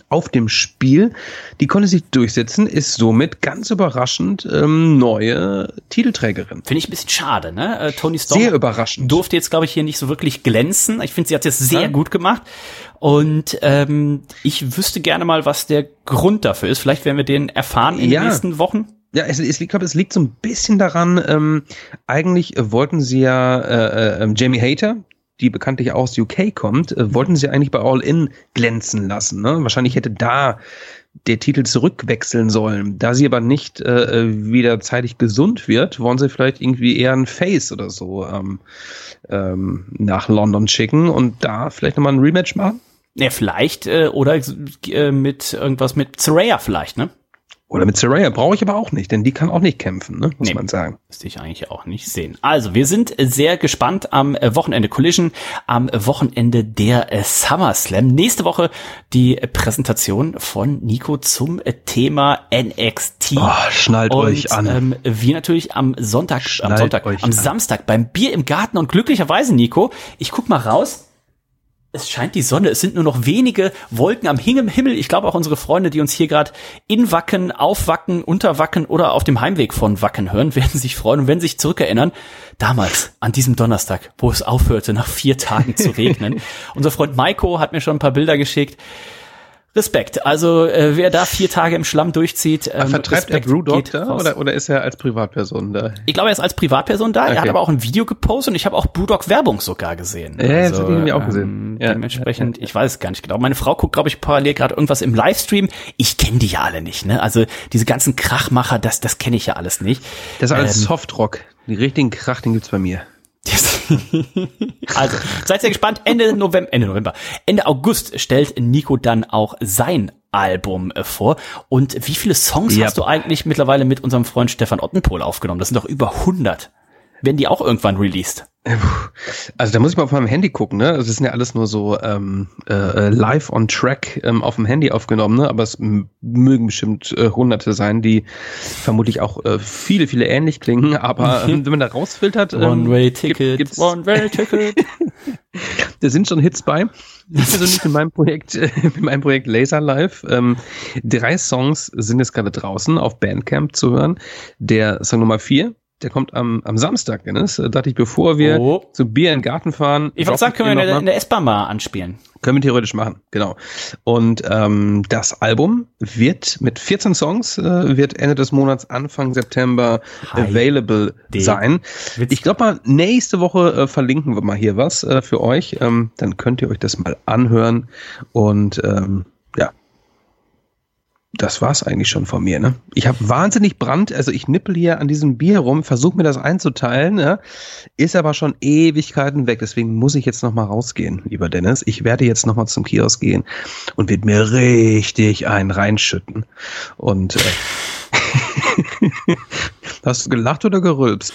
auf dem Spiel. Die konnte sich durchsetzen, ist somit ganz überraschend neue Titelträgerin. Finde ich ein bisschen schade, ne? Toni Storm sehr überraschend. Durfte jetzt, glaube ich, hier nicht so wirklich glänzen. Ich finde, sie hat es sehr gut gemacht. Und ich wüsste gerne mal, was der Grund dafür ist. Vielleicht werden wir den erfahren in den nächsten Wochen. Ja, ich glaube, es liegt so ein bisschen daran, eigentlich wollten sie ja Jamie Hayter, die bekanntlich aus UK kommt, wollten sie eigentlich bei All In glänzen lassen. Ne? Wahrscheinlich hätte da der Titel zurückwechseln sollen. Da sie aber nicht wieder zeitig gesund wird, wollen sie vielleicht irgendwie eher ein Face oder so nach London schicken und da vielleicht nochmal ein Rematch machen? Ja, vielleicht. Oder mit irgendwas mit Saraya vielleicht, ne? Oder mit Saraya brauche ich aber auch nicht, denn die kann auch nicht kämpfen, ne? Muss man sagen. Müsste ich eigentlich auch nicht sehen. Also, wir sind sehr gespannt am Wochenende Collision, am Wochenende der SummerSlam. Nächste Woche die Präsentation von Nico zum Thema NXT. Oh, schnallt euch an. Wir natürlich am Samstag beim Bier im Garten und glücklicherweise, Nico, ich guck mal raus. Es scheint die Sonne, es sind nur noch wenige Wolken am Himmel. Ich glaube auch unsere Freunde, die uns hier gerade in Wacken, auf Wacken, unter Wacken oder auf dem Heimweg von Wacken hören, werden sich freuen und werden sich zurückerinnern, damals an diesem Donnerstag, wo es aufhörte, nach 4 Tagen zu regnen. Unser Freund Maiko hat mir schon ein paar Bilder geschickt. Respekt, also wer da 4 Tage im Schlamm durchzieht, vertreibt Respekt, der Brewdog da oder ist er als Privatperson da? Ich glaube, er ist als Privatperson da, okay. Er hat aber auch ein Video gepostet und ich habe auch Brewdog-Werbung sogar gesehen. Ja, also, das habe ich nämlich auch gesehen. Dementsprechend, ich weiß es gar nicht genau. Meine Frau guckt, glaube ich, parallel gerade irgendwas im Livestream. Ich kenne die ja alle nicht, ne? Also diese ganzen Krachmacher, das kenne ich ja alles nicht. Das ist alles Softrock. Den richtigen Krach, den gibt's bei mir. Also, seid sehr gespannt. Ende August stellt Nico dann auch sein Album vor. Und wie viele Songs hast du eigentlich mittlerweile mit unserem Freund Stefan Ottenpohl aufgenommen? Das sind doch über 100. Werden die auch irgendwann released? Also da muss ich mal auf meinem Handy gucken, ne? Das sind ja alles nur so live on track auf dem Handy aufgenommen, ne? Aber es mögen bestimmt Hunderte sein, die vermutlich auch viele, viele ähnlich klingen, aber wenn man da rausfiltert, One-Way-Ticket. Da sind schon Hits bei. Ich persönlich also mit meinem Projekt Laser Live. 3 Songs sind jetzt gerade draußen auf Bandcamp zu hören. Der Song Nummer 4. Der kommt am Samstag, Dennis. Da dachte ich, bevor wir zu Bier in den Garten fahren. Ich würde sagen, können wir in der S-Bahn mal anspielen. Können wir theoretisch machen, genau. Und das Album wird mit 14 Songs, wird Ende des Monats, Anfang September available sein. Ich glaube mal, nächste Woche verlinken wir mal hier was für euch. Dann könnt ihr euch das mal anhören und das war's eigentlich schon von mir, ne? Ich habe wahnsinnig Brand, also ich nippel hier an diesem Bier rum, versuche mir das einzuteilen, ne? Ist aber schon Ewigkeiten weg, deswegen muss ich jetzt nochmal rausgehen, lieber Dennis. Ich werde jetzt nochmal zum Kiosk gehen und wird mir richtig einen reinschütten. Und hast du gelacht oder gerülpst?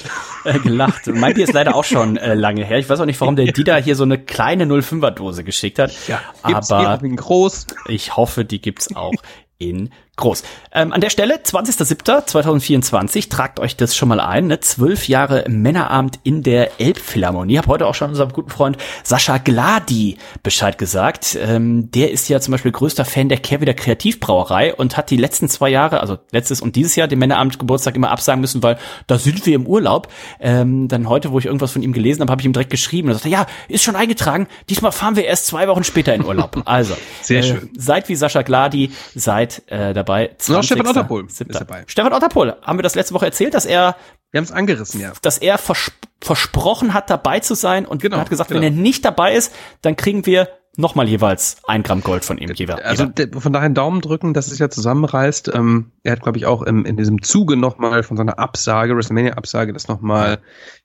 Gelacht. Mein Bier ist leider auch schon lange her. Ich weiß auch nicht, warum der Dida hier so eine kleine 05er-Dose geschickt hat. Ja, gibt's aber in groß. Ich hoffe, die gibt's auch in groß. An der Stelle, 20.07.2024, tragt euch das schon mal ein, ne? 12 Jahre Männerabend in der Elbphilharmonie. Hab heute auch schon unserem guten Freund Sascha Glady Bescheid gesagt. Der ist ja zum Beispiel größter Fan der Kehrwieder Kreativbrauerei und hat die letzten 2 Jahre, also letztes und dieses Jahr, den Männerabend Geburtstag immer absagen müssen, weil da sind wir im Urlaub. Dann heute, wo ich irgendwas von ihm gelesen habe, habe ich ihm direkt geschrieben. Da sagt er, ja, ist schon eingetragen. Diesmal fahren wir erst 2 Wochen später in Urlaub. Also, sehr schön. Seid wie Sascha Glady, seid dabei. Ja, Stefan Otterpohl ist dabei. Stefan Otterpohl, haben wir das letzte Woche erzählt, dass er, wir haben es angerissen, ja, dass er versprochen hat, dabei zu sein und hat gesagt, wenn er nicht dabei ist, dann kriegen wir nochmal jeweils 1 Gramm Gold von ihm jeweils. Also von daher einen Daumen drücken, dass es ja zusammenreißt. Er hat, glaube ich, auch in diesem Zuge nochmal von seiner Absage, WrestleMania-Absage, das nochmal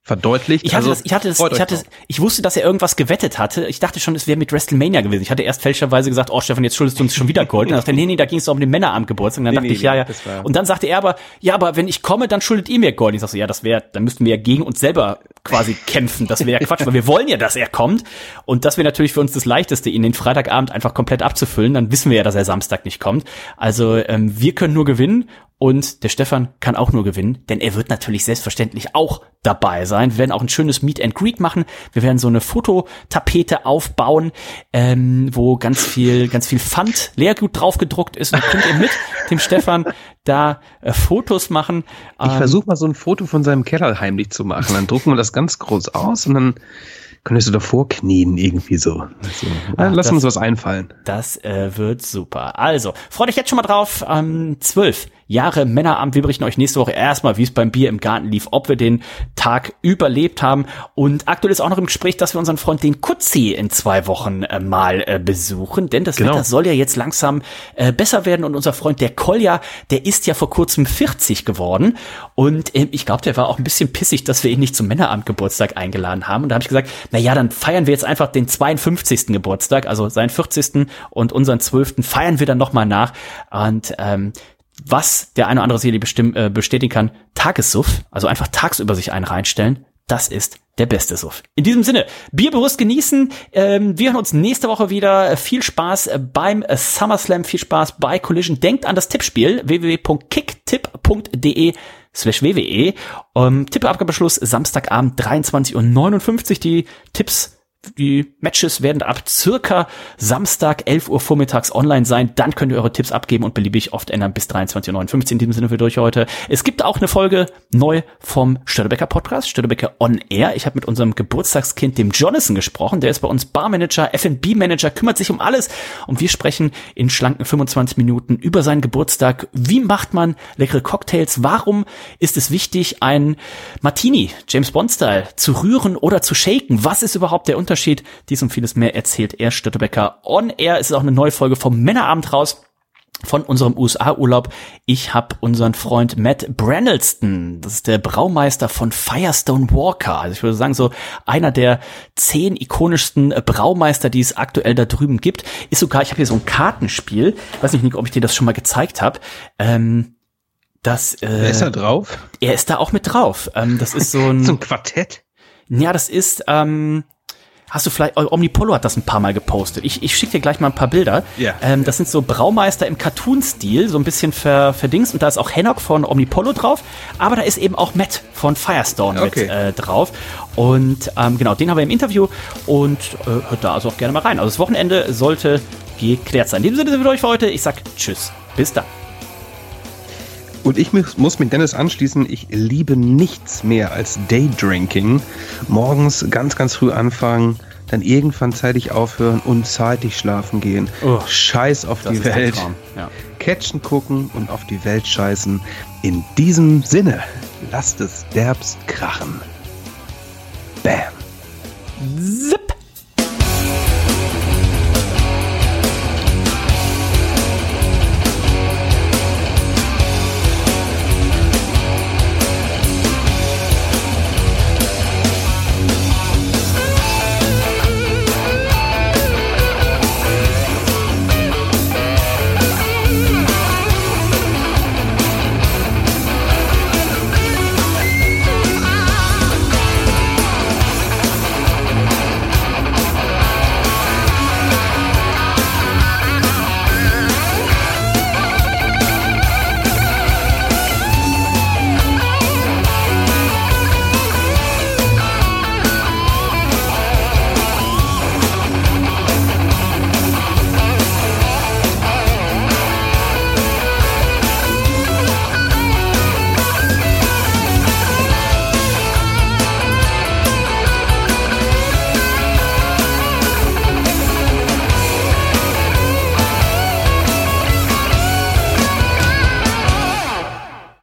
verdeutlicht. Ich wusste, dass er irgendwas gewettet hatte. Ich dachte schon, es wäre mit WrestleMania gewesen. Ich hatte erst fälschlicherweise gesagt, oh Stefan, jetzt schuldest du uns schon wieder Gold. Und dann dachte, nee, da ging es doch um den Männerabendgeburtstag. Und dann dachte ich, ja. Und dann sagte er aber, ja, aber wenn ich komme, dann schuldet ihr mir Gold. Und ich dachte, ja, das wäre, dann müssten wir ja gegen uns selber quasi kämpfen. Das wäre ja Quatsch, weil wir wollen ja, dass er kommt. Und das wäre natürlich für uns das Leichteste, ihn den Freitagabend einfach komplett abzufüllen, dann wissen wir ja, dass er Samstag nicht kommt. Also wir können nur gewinnen und der Stefan kann auch nur gewinnen, denn er wird natürlich selbstverständlich auch dabei sein. Wir werden auch ein schönes Meet and Greet machen. Wir werden so eine Fototapete aufbauen, wo ganz viel Pfand, Leergut draufgedruckt ist und könnt ihr mit dem Stefan da Fotos machen. Ich versuche mal so ein Foto von seinem Keller heimlich zu machen. Dann drucken wir das ganz groß aus und dann könntest du davor knien, irgendwie so. Also, lass uns was einfallen. Das wird super. Also, freut euch jetzt schon mal drauf. 12 Jahre Männerabend. Wir berichten euch nächste Woche erstmal, wie es beim Bier im Garten lief, ob wir den Tag überlebt haben. Und aktuell ist auch noch im Gespräch, dass wir unseren Freund den Kutzi in 2 Wochen mal besuchen. Denn das Wetter soll ja jetzt langsam besser werden. Und unser Freund, der Kolja, der ist ja vor kurzem 40 geworden. Und ich glaube, der war auch ein bisschen pissig, dass wir ihn nicht zum Männerabendgeburtstag eingeladen haben. Und da habe ich gesagt, naja, dann feiern wir jetzt einfach den 52. Geburtstag, also seinen 40. und unseren 12. feiern wir dann nochmal nach. Und was der eine oder andere Seele bestätigen kann, Tagessuff, also einfach tagsüber sich einen reinstellen, das ist der beste Suff. In diesem Sinne, bierbewusst genießen. Wir hören uns nächste Woche wieder. Viel Spaß beim SummerSlam, viel Spaß bei Collision. Denkt an das Tippspiel www.kicktipp.de/wwe. Tippabgabeschluss Samstagabend 23.59 Uhr. Die Tipps, die Matches werden ab circa Samstag 11 Uhr vormittags online sein. Dann könnt ihr eure Tipps abgeben und beliebig oft ändern bis 23.59 Uhr. In diesem Sinne für durch heute. Es gibt auch eine Folge neu vom Störtebecker Podcast, Störtebecker On Air. Ich habe mit unserem Geburtstagskind, dem Jonathan, gesprochen. Der ist bei uns Barmanager, F&B-Manager, kümmert sich um alles. Und wir sprechen in schlanken 25 Minuten über seinen Geburtstag. Wie macht man leckere Cocktails? Warum ist es wichtig, einen Martini, James Bond-Style, zu rühren oder zu shaken? Was ist überhaupt der Unterschied? Dies und vieles mehr erzählt er Störtebecker On Air. Es ist auch eine neue Folge vom Männerabend raus, von unserem USA-Urlaub. Ich habe unseren Freund Matt Brandelston, das ist der Braumeister von Firestone Walker. Also ich würde sagen, so einer der 10 ikonischsten Braumeister, die es aktuell da drüben gibt. Ist sogar, ich habe hier so ein Kartenspiel. Ich weiß nicht, Nico, ob ich dir das schon mal gezeigt habe. Wer ist da drauf? Er ist da auch mit drauf. Das ist so ein... so ein Quartett? Ja, das ist... hast du vielleicht, Omnipolo hat das ein paar Mal gepostet. Ich schicke dir gleich mal ein paar Bilder. Yeah. Das sind so Braumeister im Cartoon-Stil, so ein bisschen verdings. Und da ist auch Hennock von Omnipolo drauf. Aber da ist eben auch Matt von Firestone mit drauf. Und genau, den haben wir im Interview. Und hört da also auch gerne mal rein. Also das Wochenende sollte geklärt sein. In diesem Sinne sind wir durch für heute. Ich sag tschüss. Bis dann. Und ich muss mit Dennis anschließen, ich liebe nichts mehr als Daydrinking. Morgens ganz, ganz früh anfangen, dann irgendwann zeitig aufhören und zeitig schlafen gehen. Oh, Scheiß auf die Welt. Ja. Catchen gucken und auf die Welt scheißen. In diesem Sinne, lasst es derbst krachen. Bam.